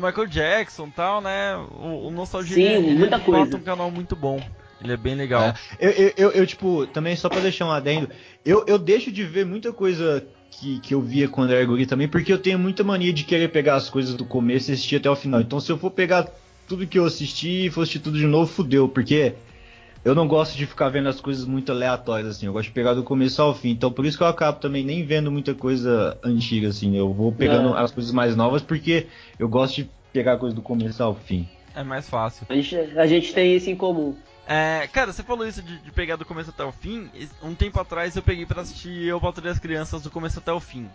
Michael Jackson e tal, né? O Nostalgia, sim, muita coisa. Bota um canal muito bom. Ele é bem legal. É. Eu tipo, também só pra deixar um adendo, eu deixo de ver muita coisa que eu via quando era guri também, porque eu tenho muita mania de querer pegar as coisas do começo e assistir até o final. Então se eu for pegar tudo que eu assisti e for assistir tudo de novo, fudeu, porque... eu não gosto de ficar vendo as coisas muito aleatórias, assim. Eu gosto de pegar do começo ao fim. Então, por isso que eu acabo também nem vendo muita coisa antiga, assim. Eu vou pegando as coisas mais novas, porque eu gosto de pegar a coisa do começo ao fim. É mais fácil. A gente tem isso em comum. É, cara, você falou isso de pegar do começo até o fim. Um tempo atrás eu peguei pra assistir Eu Patrulhei as Crianças do começo até o fim.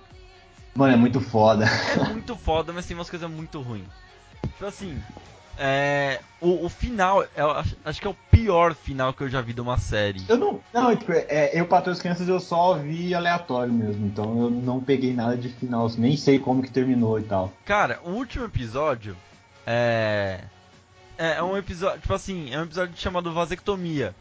Mano, é muito foda. É muito foda, mas tem umas coisas muito ruins. Então, assim... O final, acho que é o pior final que eu já vi de uma série. Eu não. Não, tipo, Eu Patrulho as Crianças eu só vi aleatório mesmo. Então eu não peguei nada de final, nem sei como que terminou e tal. Cara, o último episódio é um episódio. Tipo assim, é um episódio chamado Vasectomia.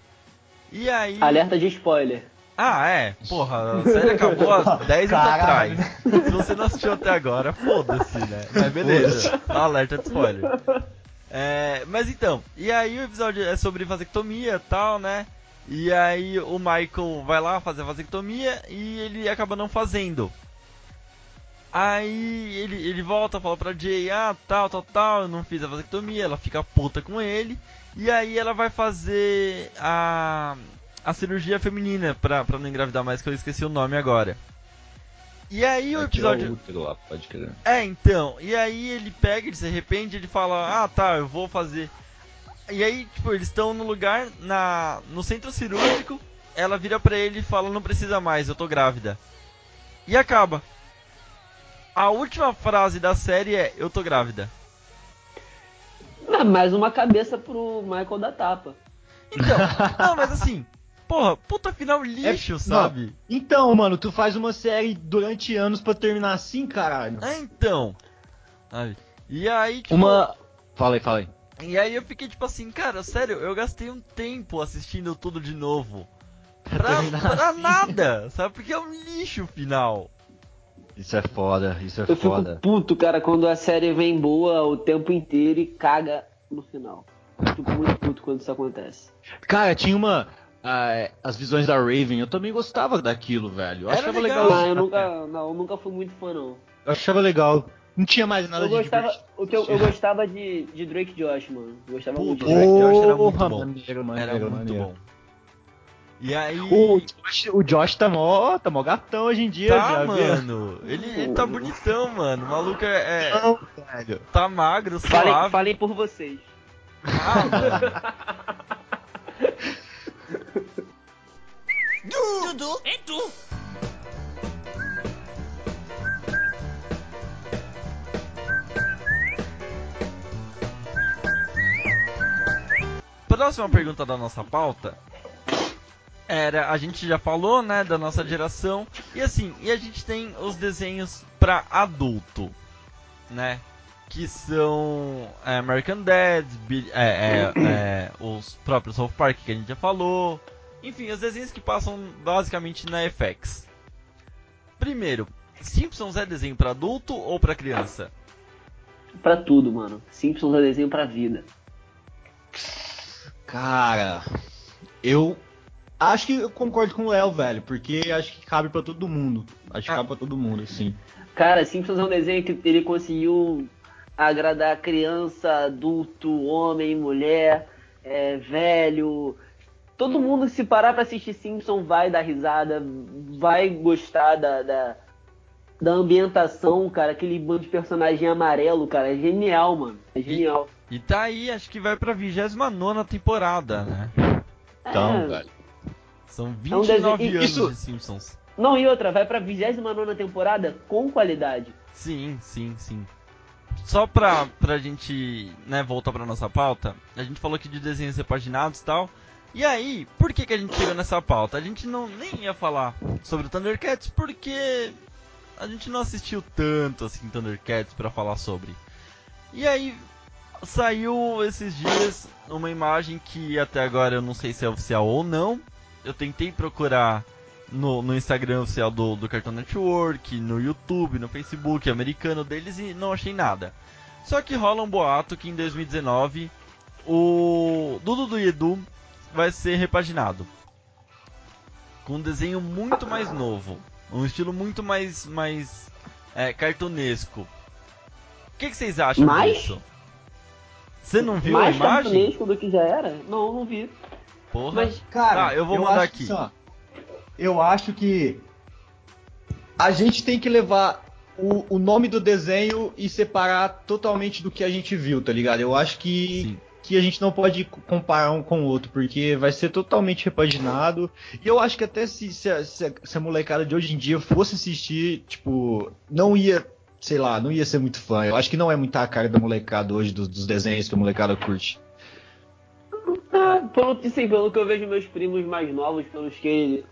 E aí. Alerta de spoiler. Ah, é. Porra, a série acabou há 10 anos atrás. Se você não assistiu até agora, foda-se, né? Mas beleza. Alerta de spoiler. Mas então, e aí o episódio é sobre vasectomia e tal, né? E aí o Michael vai lá fazer a vasectomia e ele acaba não fazendo. Aí ele volta, fala pra Jay, eu não fiz a vasectomia, ela fica puta com ele. E aí ela vai fazer a cirurgia feminina pra não engravidar mais, que eu esqueci o nome agora. E aí o episódio... lá, pode querer. Então, e aí ele pega, ele se arrepende, ele fala, eu vou fazer. E aí, tipo, eles estão no lugar, no centro cirúrgico, ela vira pra ele e fala, não precisa mais, eu tô grávida. E acaba. A última frase da série é, eu tô grávida. Mais uma cabeça pro Michael da tapa. Então, não, mas assim... Porra, puta final lixo, sabe? Mano, então, mano, tu faz uma série durante anos pra terminar assim, caralho. Então. E aí, tipo... Fala aí. E aí eu fiquei, tipo assim, cara, sério, eu gastei um tempo assistindo tudo de novo. Pra nada, sabe? Porque é um lixo o final. Isso é foda, isso é foda. Eu fico puto, cara, quando a série vem boa o tempo inteiro e caga no final. Eu fico muito puto quando isso acontece. Cara, tinha uma... as visões da Raven, eu também gostava daquilo, velho. Eu achava legal. Eu nunca fui muito fã, não. Eu achava legal. Não tinha mais nada de divertido. Eu gostava de Drake Josh, mano. Eu gostava muito de Drake Josh, era muito bom. Era muito bom. E aí... O Josh tá mó gatão hoje em dia. Tá, já, mano. Ele tá bonitão, mano. O maluco é... Não, velho. Tá magro, suave. Falei por vocês. Mano. Dudu, Edu. Próxima pergunta da nossa pauta era, a gente já falou, né, da nossa geração, e assim, e a gente tem os desenhos pra adulto, né, que são American Dad, os próprios South Park que a gente já falou. Enfim, os desenhos que passam basicamente na FX. Primeiro, Simpsons é desenho pra adulto ou pra criança? Pra tudo, mano. Simpsons é desenho pra vida. Cara, eu acho que eu concordo com o Léo, velho, porque acho que cabe pra todo mundo. Acho que cabe pra todo mundo, sim. Cara, Simpsons é um desenho que ele conseguiu agradar criança, adulto, homem, mulher, velho... Todo mundo, se parar pra assistir Simpsons, vai dar risada, vai gostar da ambientação, cara. Aquele bando de personagem amarelo, cara. É genial, mano. É genial. E tá aí, acho que vai pra 29ª temporada, né? Então, velho. São 29 anos de Simpsons. Não, e outra, vai pra 29ª temporada com qualidade. Sim. Só pra gente, né, voltar pra nossa pauta, a gente falou aqui de desenhos repaginados e tal... E aí, por que a gente chegou nessa pauta? A gente nem ia falar sobre o ThunderCats porque a gente não assistiu tanto assim ThunderCats pra falar sobre. E aí, Saiu esses dias uma imagem que até agora eu não sei se é oficial ou não. Eu tentei procurar no Instagram oficial do Cartoon Network, no YouTube, no Facebook americano deles e não achei nada. Só que rola um boato que em 2019 o Dudu e Edu vai ser repaginado. Com um desenho muito mais novo. Um estilo muito mais cartunesco. O que vocês acham disso? Você não viu a imagem? Mais cartunesco do que já era? Não, não vi. Porra. Mas, cara, eu vou mandar aqui. Que, eu acho que a gente tem que levar o nome do desenho e separar totalmente do que a gente viu, tá ligado? Eu acho que a gente não pode comparar um com o outro, porque vai ser totalmente repaginado. E eu acho que até se a molecada de hoje em dia fosse assistir, tipo, não ia, sei lá, não ia ser muito fã. Eu acho que não é muita a cara da molecada hoje, dos desenhos que a molecada curte. Pelo que eu vejo meus primos mais novos, pelo que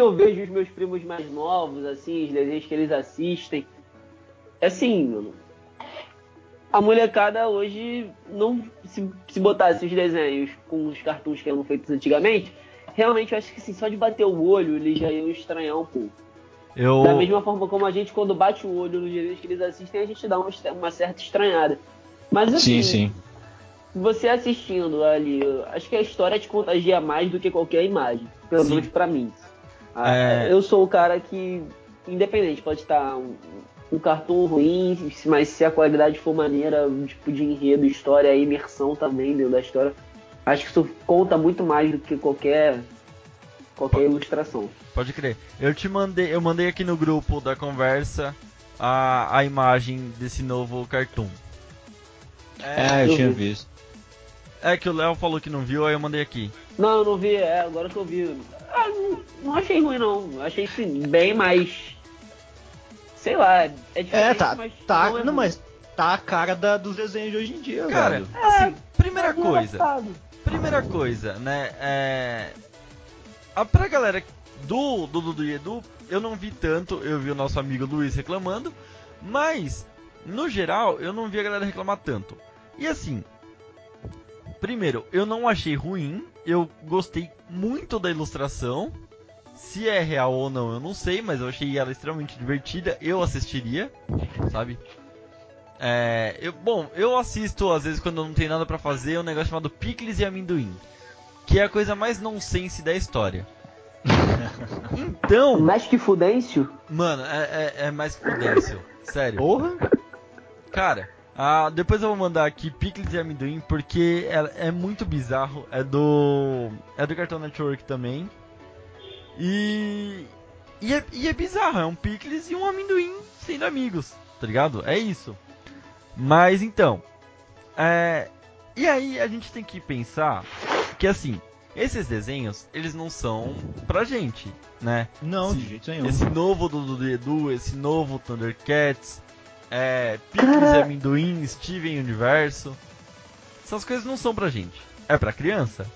eu vejo os meus primos mais novos, assim, os desenhos que eles assistem, assim, mano, a molecada hoje não se botasse os desenhos com os cartoons que eram feitos antigamente, realmente eu acho que assim, só de bater o olho eles já iam estranhar um pouco. Da mesma forma como a gente, quando bate o olho nos desenhos que eles assistem, a gente dá uma certa estranhada. Mas assim, sim. Você assistindo ali, acho que a história te contagia mais do que qualquer imagem. Pelo menos pra mim. Eu sou o cara que, independente, pode estar um cartoon ruim, mas se a qualidade for maneira, tipo de enredo, história, imersão também dentro da história, acho que isso conta muito mais do que qualquer ilustração. Pode crer. Eu mandei aqui no grupo da conversa a imagem desse novo cartoon. Eu tinha visto. É que o Léo falou que não viu, aí eu mandei aqui. Não, eu não vi, agora que eu vi. Não achei ruim, não. Achei bem mais... Sei lá, é diferente, mas tá a cara dos desenhos de hoje em dia, cara. Velho. Assim, primeira coisa, né, pra galera do Dudu e Edu, eu não vi tanto, eu vi o nosso amigo Luiz reclamando, mas, no geral, eu não vi a galera reclamar tanto. E assim, primeiro, eu não achei ruim, eu gostei muito da ilustração, se é real ou não eu não sei, mas eu achei ela extremamente divertida, eu assistiria, sabe? Eu assisto, às vezes, quando eu não tenho nada pra fazer, um negócio chamado Picles e Amendoim. Que é a coisa mais nonsense da história. Então... Mais que fudêncio? Mano, é mais que fudêncio. Sério. Porra? Cara, depois eu vou mandar aqui Picles e Amendoim, porque é muito bizarro. É do Cartoon Network também. E é bizarro. É um picles e um amendoim sendo amigos. Tá ligado? É isso. Mas, então... E aí, a gente tem que pensar... Porque assim, esses desenhos, eles não são pra gente, né? Não, de jeito nenhum. Esse novo Dudu e Edu, esse novo ThunderCats, Picles e Amendoim, Steven Universe. Essas coisas não são pra gente. É pra criança?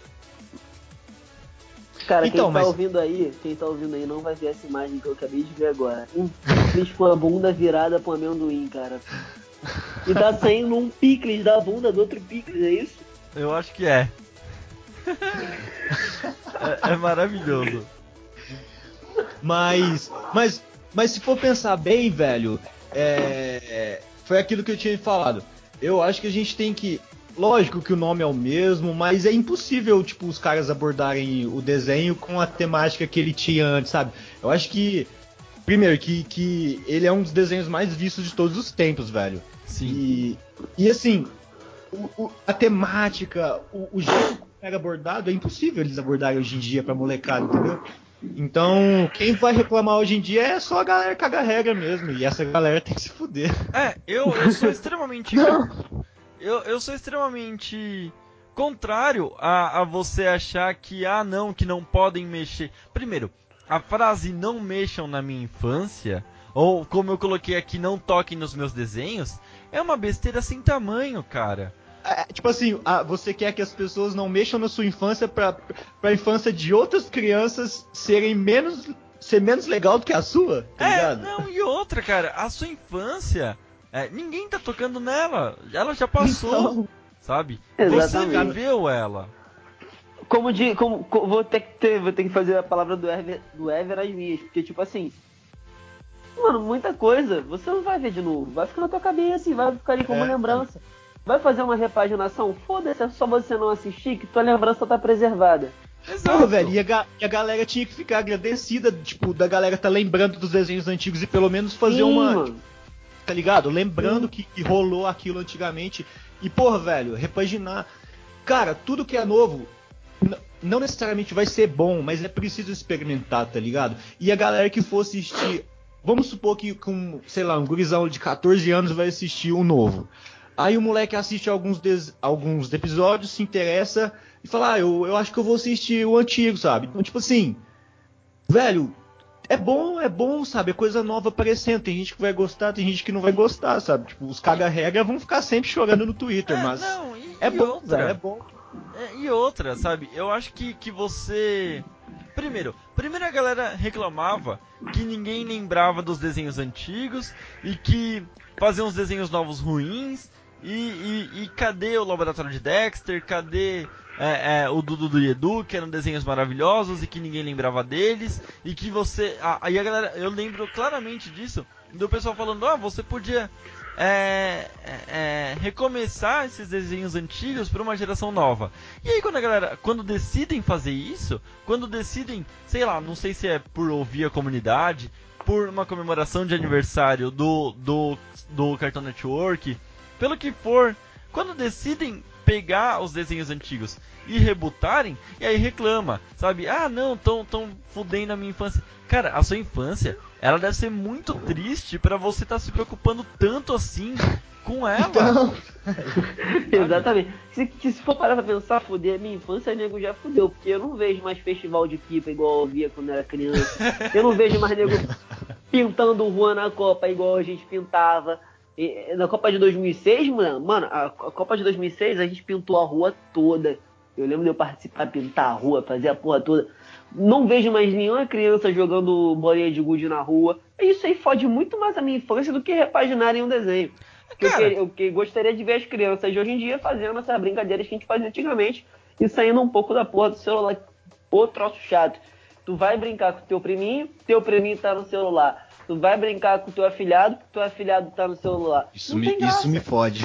Cara, quem tá ouvindo aí não vai ver essa imagem que eu acabei de ver agora. Um picles com a bunda virada pro amendoim, cara. E tá saindo um picles da bunda do outro picles, é isso? Eu acho que é. É maravilhoso. Mas se for pensar bem, velho, foi aquilo que eu tinha falado. Eu acho que a gente tem que... Lógico que o nome é o mesmo, mas é impossível, tipo, os caras abordarem o desenho com a temática que ele tinha antes, sabe? Eu acho que... Primeiro, que ele é um dos desenhos mais vistos de todos os tempos, velho. Sim. E assim... A temática, o jeito que era abordado, é impossível eles abordarem hoje em dia pra molecada, entendeu? Então, quem vai reclamar hoje em dia é só a galera caga regra mesmo, e essa galera tem que se fuder. Eu sou extremamente... eu sou extremamente contrário a você achar que, que não podem mexer. Primeiro, a frase "não mexam na minha infância", ou como eu coloquei aqui, "não toquem nos meus desenhos", é uma besteira sem tamanho, cara. Tipo assim, você quer que as pessoas não mexam na sua infância pra infância de outras crianças serem menos ser menos legal do que a sua, tá ligado? Não, e outra, cara, a sua infância, ninguém tá tocando nela, ela já passou, então, sabe? Exatamente. Você viveu ela. Vou ter que fazer a palavra do Ever às minhas, porque tipo assim, mano, muita coisa você não vai ver de novo, vai ficar na tua cabeça e vai ficar ali como lembrança. Vai fazer uma repaginação? Foda-se, é só você não assistir que tua lembrança tá preservada. Exato. Pô, velho, e a galera tinha que ficar agradecida, tipo, da galera tá lembrando dos desenhos antigos e pelo menos fazer uma... Tipo, tá ligado? Lembrando que rolou aquilo antigamente. E, porra, velho, repaginar... Cara, tudo que é novo não necessariamente vai ser bom, mas é preciso experimentar, tá ligado? E a galera que for assistir... Vamos supor que com, sei lá, um gurizão de 14 anos vai assistir um novo. Aí o moleque assiste alguns episódios, se interessa e fala, eu acho que eu vou assistir o antigo, sabe? Então, tipo assim, velho, é bom, sabe? É coisa nova aparecendo, tem gente que vai gostar, tem gente que não vai gostar, sabe? Tipo, os caga-regra vão ficar sempre chorando no Twitter, mas não, é bom. E outra, sabe? Eu acho que você... Primeiro a galera reclamava que ninguém lembrava dos desenhos antigos e que faziam uns desenhos novos ruins. E cadê o Laboratório de Dexter? Cadê o Dudu e Edu, que eram desenhos maravilhosos e que ninguém lembrava deles? E que você... Aí a galera... Eu lembro claramente disso, do pessoal falando, você podia recomeçar esses desenhos antigos para uma geração nova. E aí quando a galera... Quando decidem fazer isso, quando decidem, sei lá, não sei se é por ouvir a comunidade, por uma comemoração de aniversário do Cartoon Network... Pelo que for, quando decidem pegar os desenhos antigos e rebootarem, e aí reclama, sabe? Não, tão fudendo a minha infância. Cara, a sua infância, ela deve ser muito triste pra você estar se preocupando tanto assim com ela. Então... Exatamente. Se for parar pra pensar, fuder a minha infância, o nego já fudeu, porque eu não vejo mais festival de pipa igual eu via quando era criança. Eu não vejo mais nego pintando rua na Copa igual a gente pintava. E na Copa de 2006, mano, a Copa de 2006 a gente pintou a rua toda. Eu lembro de eu participar, pintar a rua, fazer a porra toda. Não vejo mais nenhuma criança jogando bolinha de gude na rua. Isso aí fode muito mais a minha infância do que repaginarem um desenho. Cara, eu gostaria de ver as crianças de hoje em dia fazendo essas brincadeiras que a gente fazia antigamente e saindo um pouco da porra do celular. Ô, troço chato. Tu vai brincar com teu priminho tá no celular. Tu vai brincar com teu afilhado tá no celular. Isso me fode.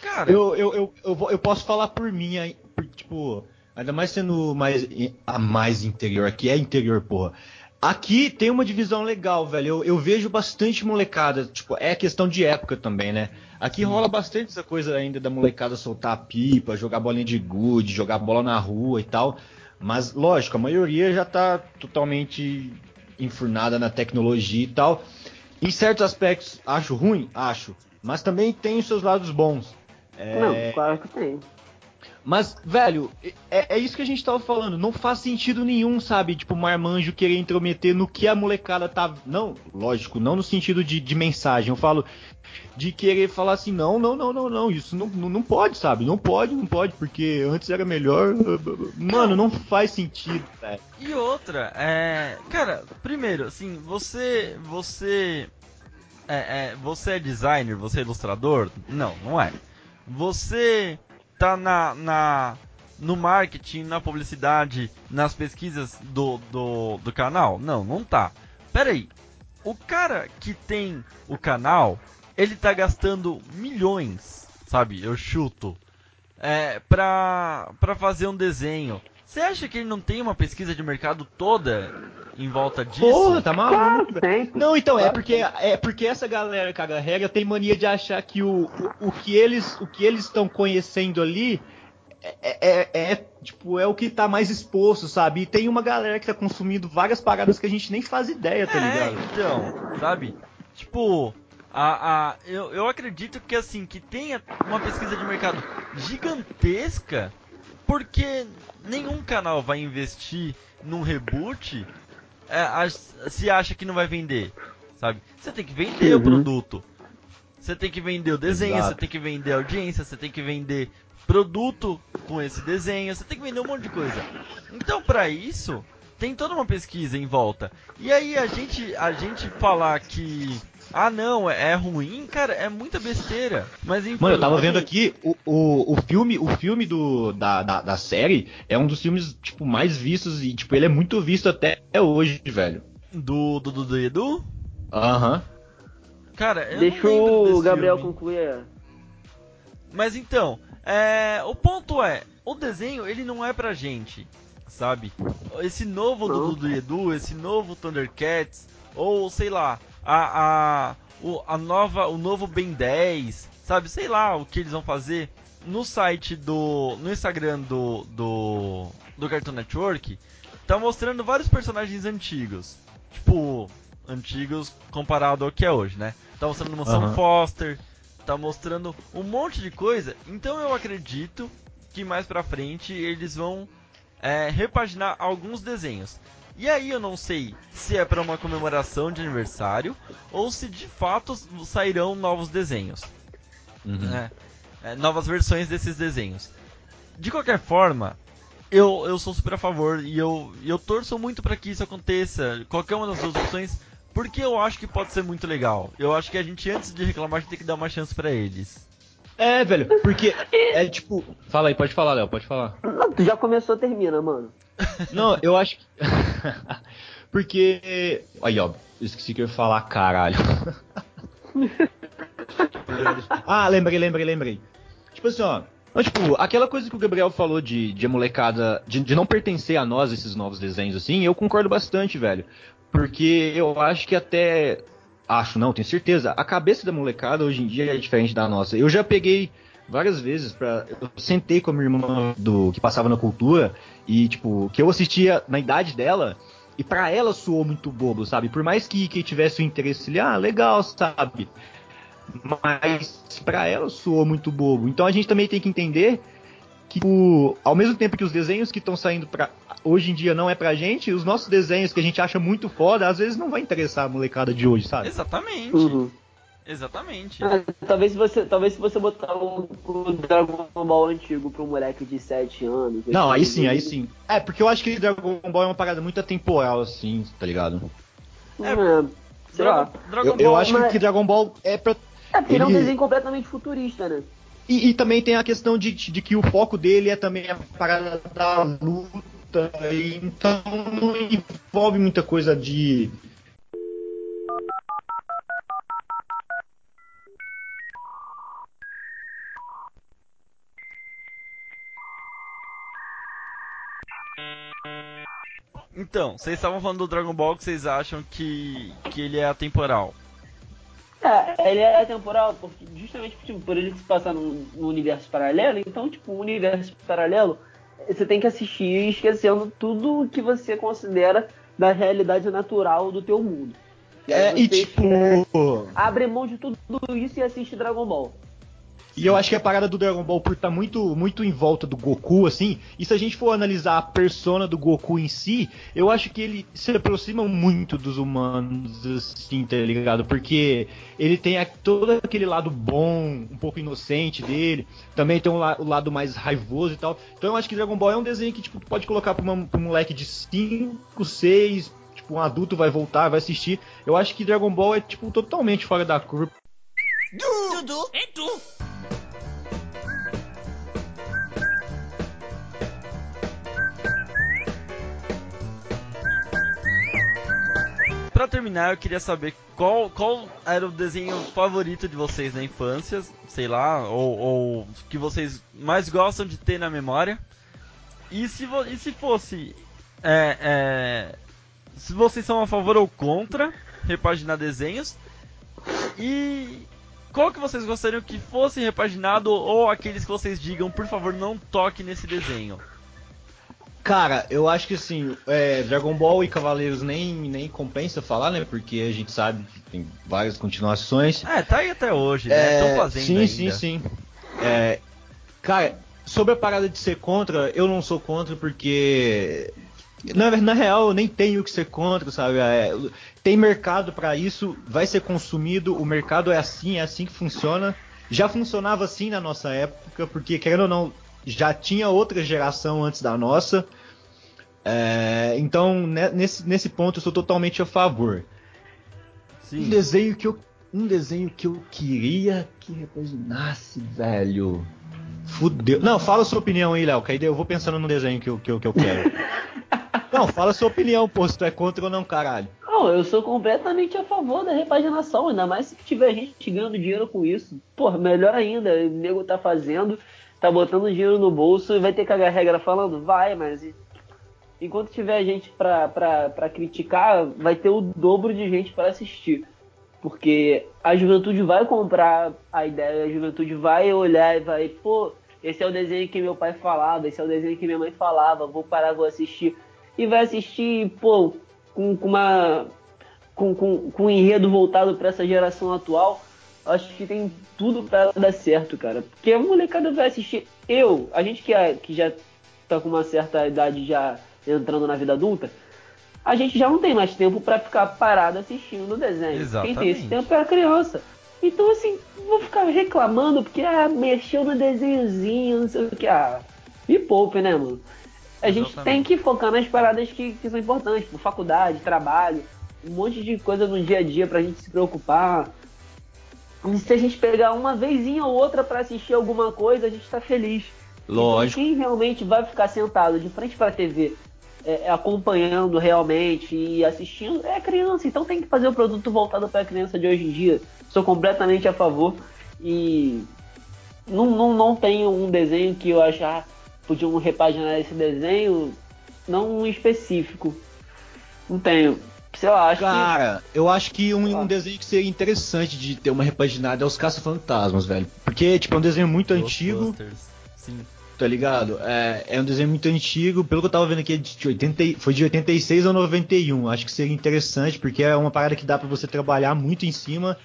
Cara, eu posso falar por mim, tipo, ainda mais sendo mais interior, aqui é interior, porra. Aqui tem uma divisão legal, velho. Eu vejo bastante molecada, tipo, é questão de época também, né? Aqui rola bastante essa coisa ainda da molecada soltar a pipa, jogar bolinha de gude, jogar bola na rua e tal. Mas, lógico, a maioria já tá totalmente enfurnada na tecnologia e tal. Em certos aspectos, acho ruim? Acho. Mas também tem os seus lados bons. Não, claro que tem. Mas, velho, é isso que a gente tava falando. Não faz sentido nenhum, sabe? Tipo, marmanjo querer intrometer no que a molecada tá... Não, lógico, não no sentido de mensagem. Eu falo de querer falar assim, não, isso não pode, sabe? Não pode, porque antes era melhor. Mano, não faz sentido, velho. E outra, cara, primeiro, assim, você é designer, você é ilustrador? Não é. Você tá no marketing, na publicidade, nas pesquisas do canal? Não tá. Peraí, o cara que tem o canal... Ele tá gastando milhões, sabe? Eu chuto. Pra fazer um desenho. Você acha que ele não tem uma pesquisa de mercado toda em volta disso? Porra, tá maluco. Não, então, é porque essa galera caga-regra tem mania de achar que o que eles estão conhecendo ali tipo, é o que tá mais exposto, sabe? E tem uma galera que tá consumindo várias paradas que a gente nem faz ideia, tá ligado? Então, sabe? Tipo... eu acredito que assim, que tenha uma pesquisa de mercado gigantesca, porque nenhum canal vai investir num reboot se acha que não vai vender, sabe? Você tem que vender o produto, você tem que vender o desenho, você tem que vender a audiência, você tem que vender produto com esse desenho, você tem que vender um monte de coisa. Então pra isso... tem toda uma pesquisa em volta. E aí a gente falar que... ah, não, é ruim, cara, é muita besteira. Mas enfim, mano, eu tava vendo aqui o filme da série é um dos filmes, tipo, mais vistos. E, tipo, ele é muito visto até hoje, velho. Do Dudu e Edu? Aham. Cara, eu deixa não lembro desse o Gabriel filme. Concluir. Mas então, o ponto é, o desenho, ele não é pra gente, sabe? Esse novo Dudu e Edu, esse novo ThunderCats, ou sei lá, o novo Ben 10, sabe? Sei lá o que eles vão fazer. No site no Instagram do Cartoon Network, tá mostrando vários personagens antigos. Tipo, antigos comparado ao que é hoje, né? Tá mostrando o Sam Foster, tá mostrando um monte de coisa. Então eu acredito que mais pra frente eles vão repaginar alguns desenhos. E aí eu não sei se é para uma comemoração de aniversário ou se de fato sairão novos desenhos, né? Novas versões desses desenhos. De qualquer forma, eu sou super a favor e eu torço muito para que isso aconteça, qualquer uma das duas opções, porque eu acho que pode ser muito legal. Eu acho que a gente, antes de reclamar, a gente tem que dar uma chance para eles. É, velho, porque é tipo... Fala aí, pode falar, Léo, pode falar. Não, tu já começou, termina, mano. Não, eu acho que... porque... Aí, ó, esqueci que eu ia falar, caralho. Ah, lembrei. Tipo assim, ó... Não, tipo, aquela coisa que o Gabriel falou de molecada... De não pertencer a nós, esses novos desenhos, assim, eu concordo bastante, velho. Porque eu acho que até... Acho não, tenho certeza. A cabeça da molecada hoje em dia é diferente da nossa. Eu já peguei várias vezes eu sentei com a minha irmã que passava na cultura e, tipo, que eu assistia na idade dela e pra ela soou muito bobo, sabe? Por mais que tivesse o interesse ali, legal, sabe? Mas pra ela soou muito bobo. Então a gente também tem que entender que, tipo, ao mesmo tempo que os desenhos que estão saindo hoje em dia não é pra gente, os nossos desenhos que a gente acha muito foda, às vezes não vai interessar a molecada de hoje, sabe? Exatamente. Uhum. Exatamente. Talvez se você botar o Dragon Ball antigo pra um moleque de 7 anos... Não, aí sim. É, porque eu acho que Dragon Ball é uma parada muito atemporal, assim, tá ligado? Eu acho que Dragon Ball é pra... É, porque ele é um desenho completamente futurista, né? E também tem a questão de que o foco dele é também a parada da luta, então não envolve muita coisa de... Então, vocês estavam falando do Dragon Ball, que vocês acham que ele é atemporal. É, ele é temporal porque, justamente tipo, por ele se passar no universo paralelo, então, tipo, o universo paralelo, você tem que assistir esquecendo tudo que você considera da realidade natural do teu mundo. Abre mão de tudo isso e assiste Dragon Ball. E eu acho que a parada do Dragon Ball, por estar muito, muito em volta do Goku, assim, e se a gente for analisar a persona do Goku em si, eu acho que ele se aproxima muito dos humanos, assim, tá ligado? Porque ele tem todo aquele lado bom, um pouco inocente dele, também tem o lado mais raivoso e tal. Então eu acho que Dragon Ball é um desenho que, tipo, tu pode colocar pra um moleque de 5, 6, tipo, um adulto vai voltar, vai assistir. Eu acho que Dragon Ball é, tipo, totalmente fora da curva. Dudu, é tu! Pra terminar, eu queria saber qual era o desenho favorito de vocês na infância, sei lá, ou que vocês mais gostam de ter na memória. Se vocês são a favor ou contra repaginar desenhos. E qual que vocês gostariam que fosse repaginado, ou aqueles que vocês digam, por favor, não toque nesse desenho. Cara, eu acho que assim, Dragon Ball e Cavaleiros nem compensa falar, né? Porque a gente sabe que tem várias continuações. Tá aí até hoje, né? Estão fazendo sim. Cara, sobre a parada de ser contra, eu não sou contra porque... Na real, eu nem tenho o que ser contra, sabe? Tem mercado pra isso, vai ser consumido, o mercado é assim que funciona. Já funcionava assim na nossa época, porque, querendo ou não... Já tinha outra geração antes da nossa. Então, nesse ponto, eu sou totalmente a favor. Sim. Um desenho que eu queria que repaginasse, velho. Fudeu. Não, fala a sua opinião aí, Léo, que aí eu vou pensando no desenho que eu quero. Não, fala a sua opinião, pô, se tu é contra ou não, caralho. Não, eu sou completamente a favor da repaginação, ainda mais se tiver gente ganhando dinheiro com isso. Pô, melhor ainda, o nego tá fazendo, tá botando dinheiro no bolso e vai ter que cagar regra falando, vai, mas... Enquanto tiver gente pra criticar, vai ter o dobro de gente pra assistir. Porque a juventude vai comprar a ideia, a juventude vai olhar e vai... Pô, esse é o desenho que meu pai falava, esse é o desenho que minha mãe falava, vou parar, vou assistir. E vai assistir, pô, com um enredo voltado pra essa geração atual. Acho que tem tudo pra dar certo, cara. Porque a molecada vai assistir. A gente que já tá com uma certa idade já entrando na vida adulta, a gente já não tem mais tempo pra ficar parado assistindo o desenho. Exatamente. Quem tem esse tempo é a criança. Então, assim, vou ficar reclamando porque, mexeu no desenhozinho, não sei o que. Me poupe, né, mano? A gente tem que focar nas paradas que são importantes, tipo faculdade, trabalho, um monte de coisa no dia a dia pra gente se preocupar. E se a gente pegar uma vezinha ou outra pra assistir alguma coisa, a gente tá feliz. Lógico. Então, quem realmente vai ficar sentado de frente pra TV, acompanhando realmente e assistindo, é a criança. Então tem que fazer o produto voltado pra criança de hoje em dia. Sou completamente a favor. E não tenho um desenho que eu achar... Podiam repaginar esse desenho, não específico. Não tenho. Sei lá, acho que... eu acho que um desenho que seria interessante de ter uma repaginada é os Caça-Fantasmas, velho. Porque, tipo, é um desenho muito antigo. Sim. Tá ligado? É um desenho muito antigo. Pelo que eu tava vendo aqui, foi de 86 a 91. Acho que seria interessante, porque é uma parada que dá pra você trabalhar muito em cima.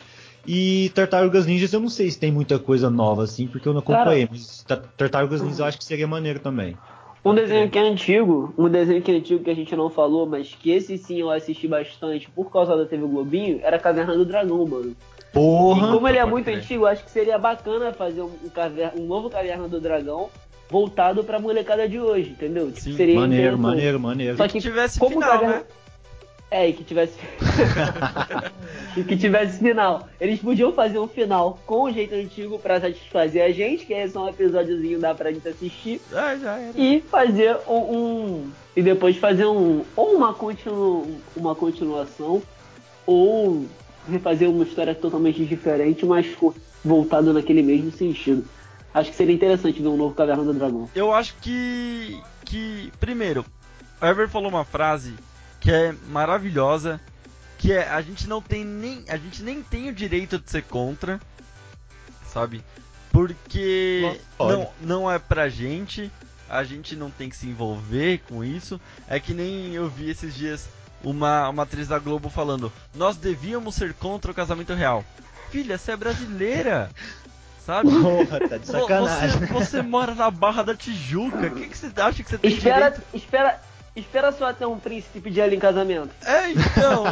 E Tartarugas Ninjas, eu não sei se tem muita coisa nova, assim, porque eu não acompanhei. Cara, mas Tartarugas Ninjas eu acho que seria maneiro também. Um desenho que é antigo, que a gente não falou, mas que esse sim eu assisti bastante por causa da TV Globinho, era Caverna do Dragão, mano. Porra! E como ele é muito antigo, acho que seria bacana fazer um novo Caverna do Dragão voltado pra molecada de hoje, entendeu? Sim, seria maneiro. Só que tivesse como final, né? E que tivesse... e que tivesse final. Eles podiam fazer um final com o jeito antigo pra satisfazer a gente, que é só um episódiozinho, dá pra gente assistir. Já era. E fazer e depois fazer ou uma continuação, ou refazer uma história totalmente diferente, mas voltada naquele mesmo sentido. Acho que seria interessante ver um novo Caverna do Dragão. Eu acho que primeiro, o Ever falou uma frase que é maravilhosa, que é, a gente nem tem o direito de ser contra, sabe? Porque não é pra gente, a gente não tem que se envolver com isso. É que nem eu vi esses dias uma atriz da Globo falando, nós devíamos ser contra o casamento real. Filha, você é brasileira, sabe? Porra, tá de sacanagem. Você mora na Barra da Tijuca, o que você acha que você tem direito? Espera só até um príncipe pedir ela em casamento. Então,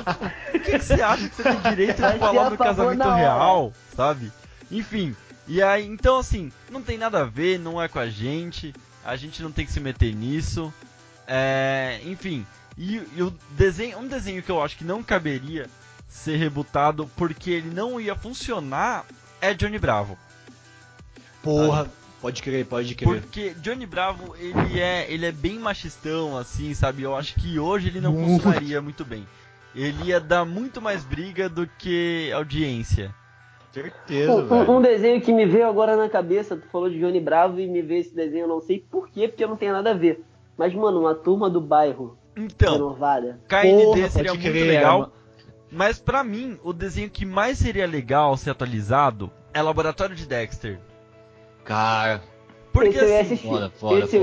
o que você acha que você tem direito de falar do casamento real, sabe? Enfim, e aí, então assim, não tem nada a ver, não é com a gente não tem que se meter nisso. Enfim, e o desenho, um desenho que eu acho que não caberia ser rebutado porque ele não ia funcionar é Johnny Bravo. Porra. Sabe? Pode crer. Porque Johnny Bravo, ele é bem machistão, assim, sabe? Eu acho que hoje ele não funcionaria muito bem. Ele ia dar muito mais briga do que audiência. Certeza, velho. Um desenho que me veio agora na cabeça, tu falou de Johnny Bravo e me veio esse desenho, eu não sei por quê, porque não tem nada a ver. Mas, mano, uma turma do bairro renovada. KND seria muito legal. Mas, pra mim, o desenho que mais seria legal ser atualizado é Laboratório de Dexter. Cara, porque esse eu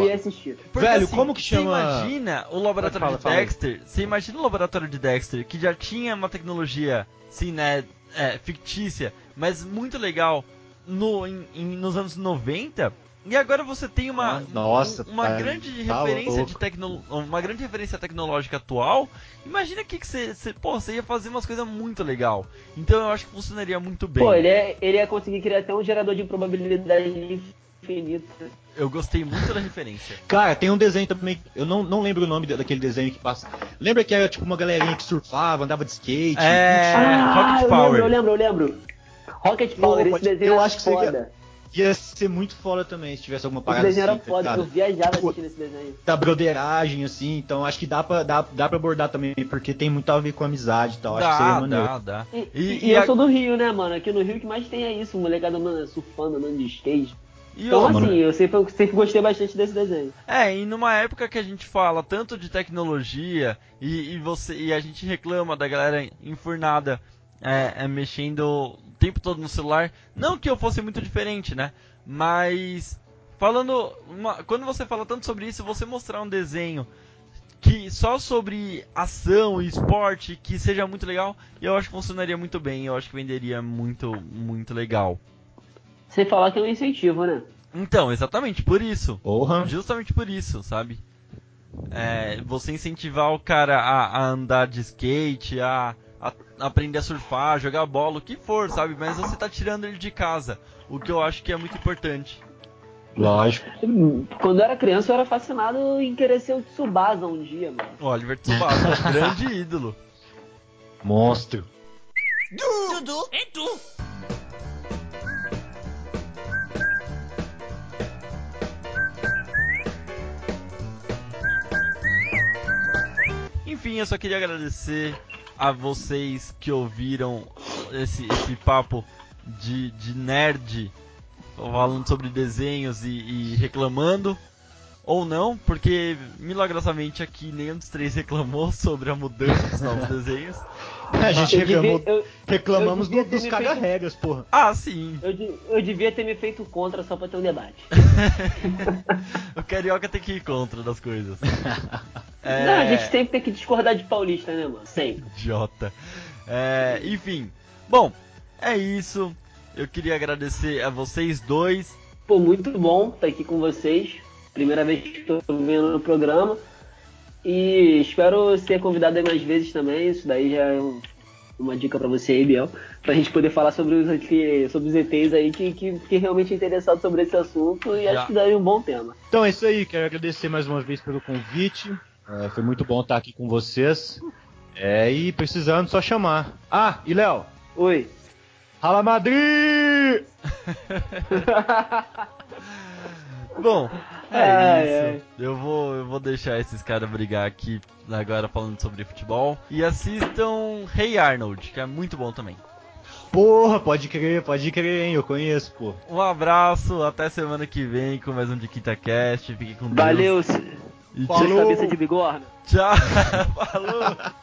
ia assistir. Porque, velho, assim, como que chama? Você imagina o Laboratório de Dexter, que já tinha uma tecnologia, assim, né, fictícia, mas muito legal nos anos 90, e agora você tem uma grande referência tecnológica atual. Imagina que você ia fazer umas coisas muito legal. Então eu acho que funcionaria muito bem. Pô, ele ia conseguir criar até um gerador de probabilidade infinita. Eu gostei muito da referência. Cara, tem um desenho também, eu não lembro o nome daquele desenho que passa. Lembra que era tipo uma galerinha que surfava, andava de skate? É, Rocket Power. Eu lembro. Rocket Power, esse desenho eu acho que foda. Ia ser muito foda também se tivesse alguma parada. Esse desenho era assim, foda, cara. Eu viajava assistindo esse desenho. Da broderagem, assim, então acho que dá pra abordar também, porque tem muito a ver com amizade e tal. Acho que seria maneiro. Dá. E eu sou do Rio, né, mano? Aqui no Rio que mais tem é isso, molecada surfando, andando de skate. Então, assim, eu sempre gostei bastante desse desenho. É, e numa época que a gente fala tanto de tecnologia e a gente reclama da galera enfurnada mexendo o tempo todo no celular. Não que eu fosse muito diferente, né? Mas quando você fala tanto sobre isso, você mostrar um desenho que só sobre ação e esporte, que seja muito legal, eu acho que funcionaria muito bem. Eu acho que venderia muito, muito legal. Sem falar que é um incentivo, né? Então, exatamente por isso. Uhum. Justamente por isso, sabe? Você incentivar o cara a andar de skate, aprender a surfar, jogar bola, o que for, sabe? Mas você tá tirando ele de casa, o que eu acho que é muito importante. Lógico. Quando eu era criança, eu era fascinado em querer ser o Tsubasa um dia, mano. Oliver Tsubasa, grande ídolo. Monstro. Dudu e Edu. Enfim, eu só queria agradecer a vocês que ouviram esse papo de nerd falando sobre desenhos e reclamando, ou não, porque milagrosamente aqui nenhum dos três reclamou sobre a mudança dos novos desenhos. A gente reclamamos dos caga-regras, porra. Ah, sim. Eu devia ter me feito contra só pra ter um debate. O carioca tem que ir contra das coisas. Não, a gente sempre tem que discordar de paulista, né, mano? Sempre. Idiota. Enfim. Bom, é isso. Eu queria agradecer a vocês dois. Pô, muito bom estar aqui com vocês. Primeira vez que estou vendo no programa. E espero ser convidado aí mais vezes também. Isso daí já é uma dica pra você aí, Biel, pra gente poder falar sobre os ETs aí que fiquei realmente interessado sobre esse assunto. E acho que daria um bom tema. Então é isso aí, quero agradecer mais uma vez pelo convite. Foi muito bom estar aqui com vocês. E precisando, só chamar. Ah, e Léo? Oi. Rala Madrid! Bom, isso. Eu vou deixar esses caras brigar aqui agora falando sobre futebol. E assistam Hey Arnold, que é muito bom também. Porra, pode crer, hein? Eu conheço, pô. Um abraço, até semana que vem com mais um De Quinta Cast. Fique com Deus. Valeu! Falou! Cabeça de bigorna. Tchau! Falou!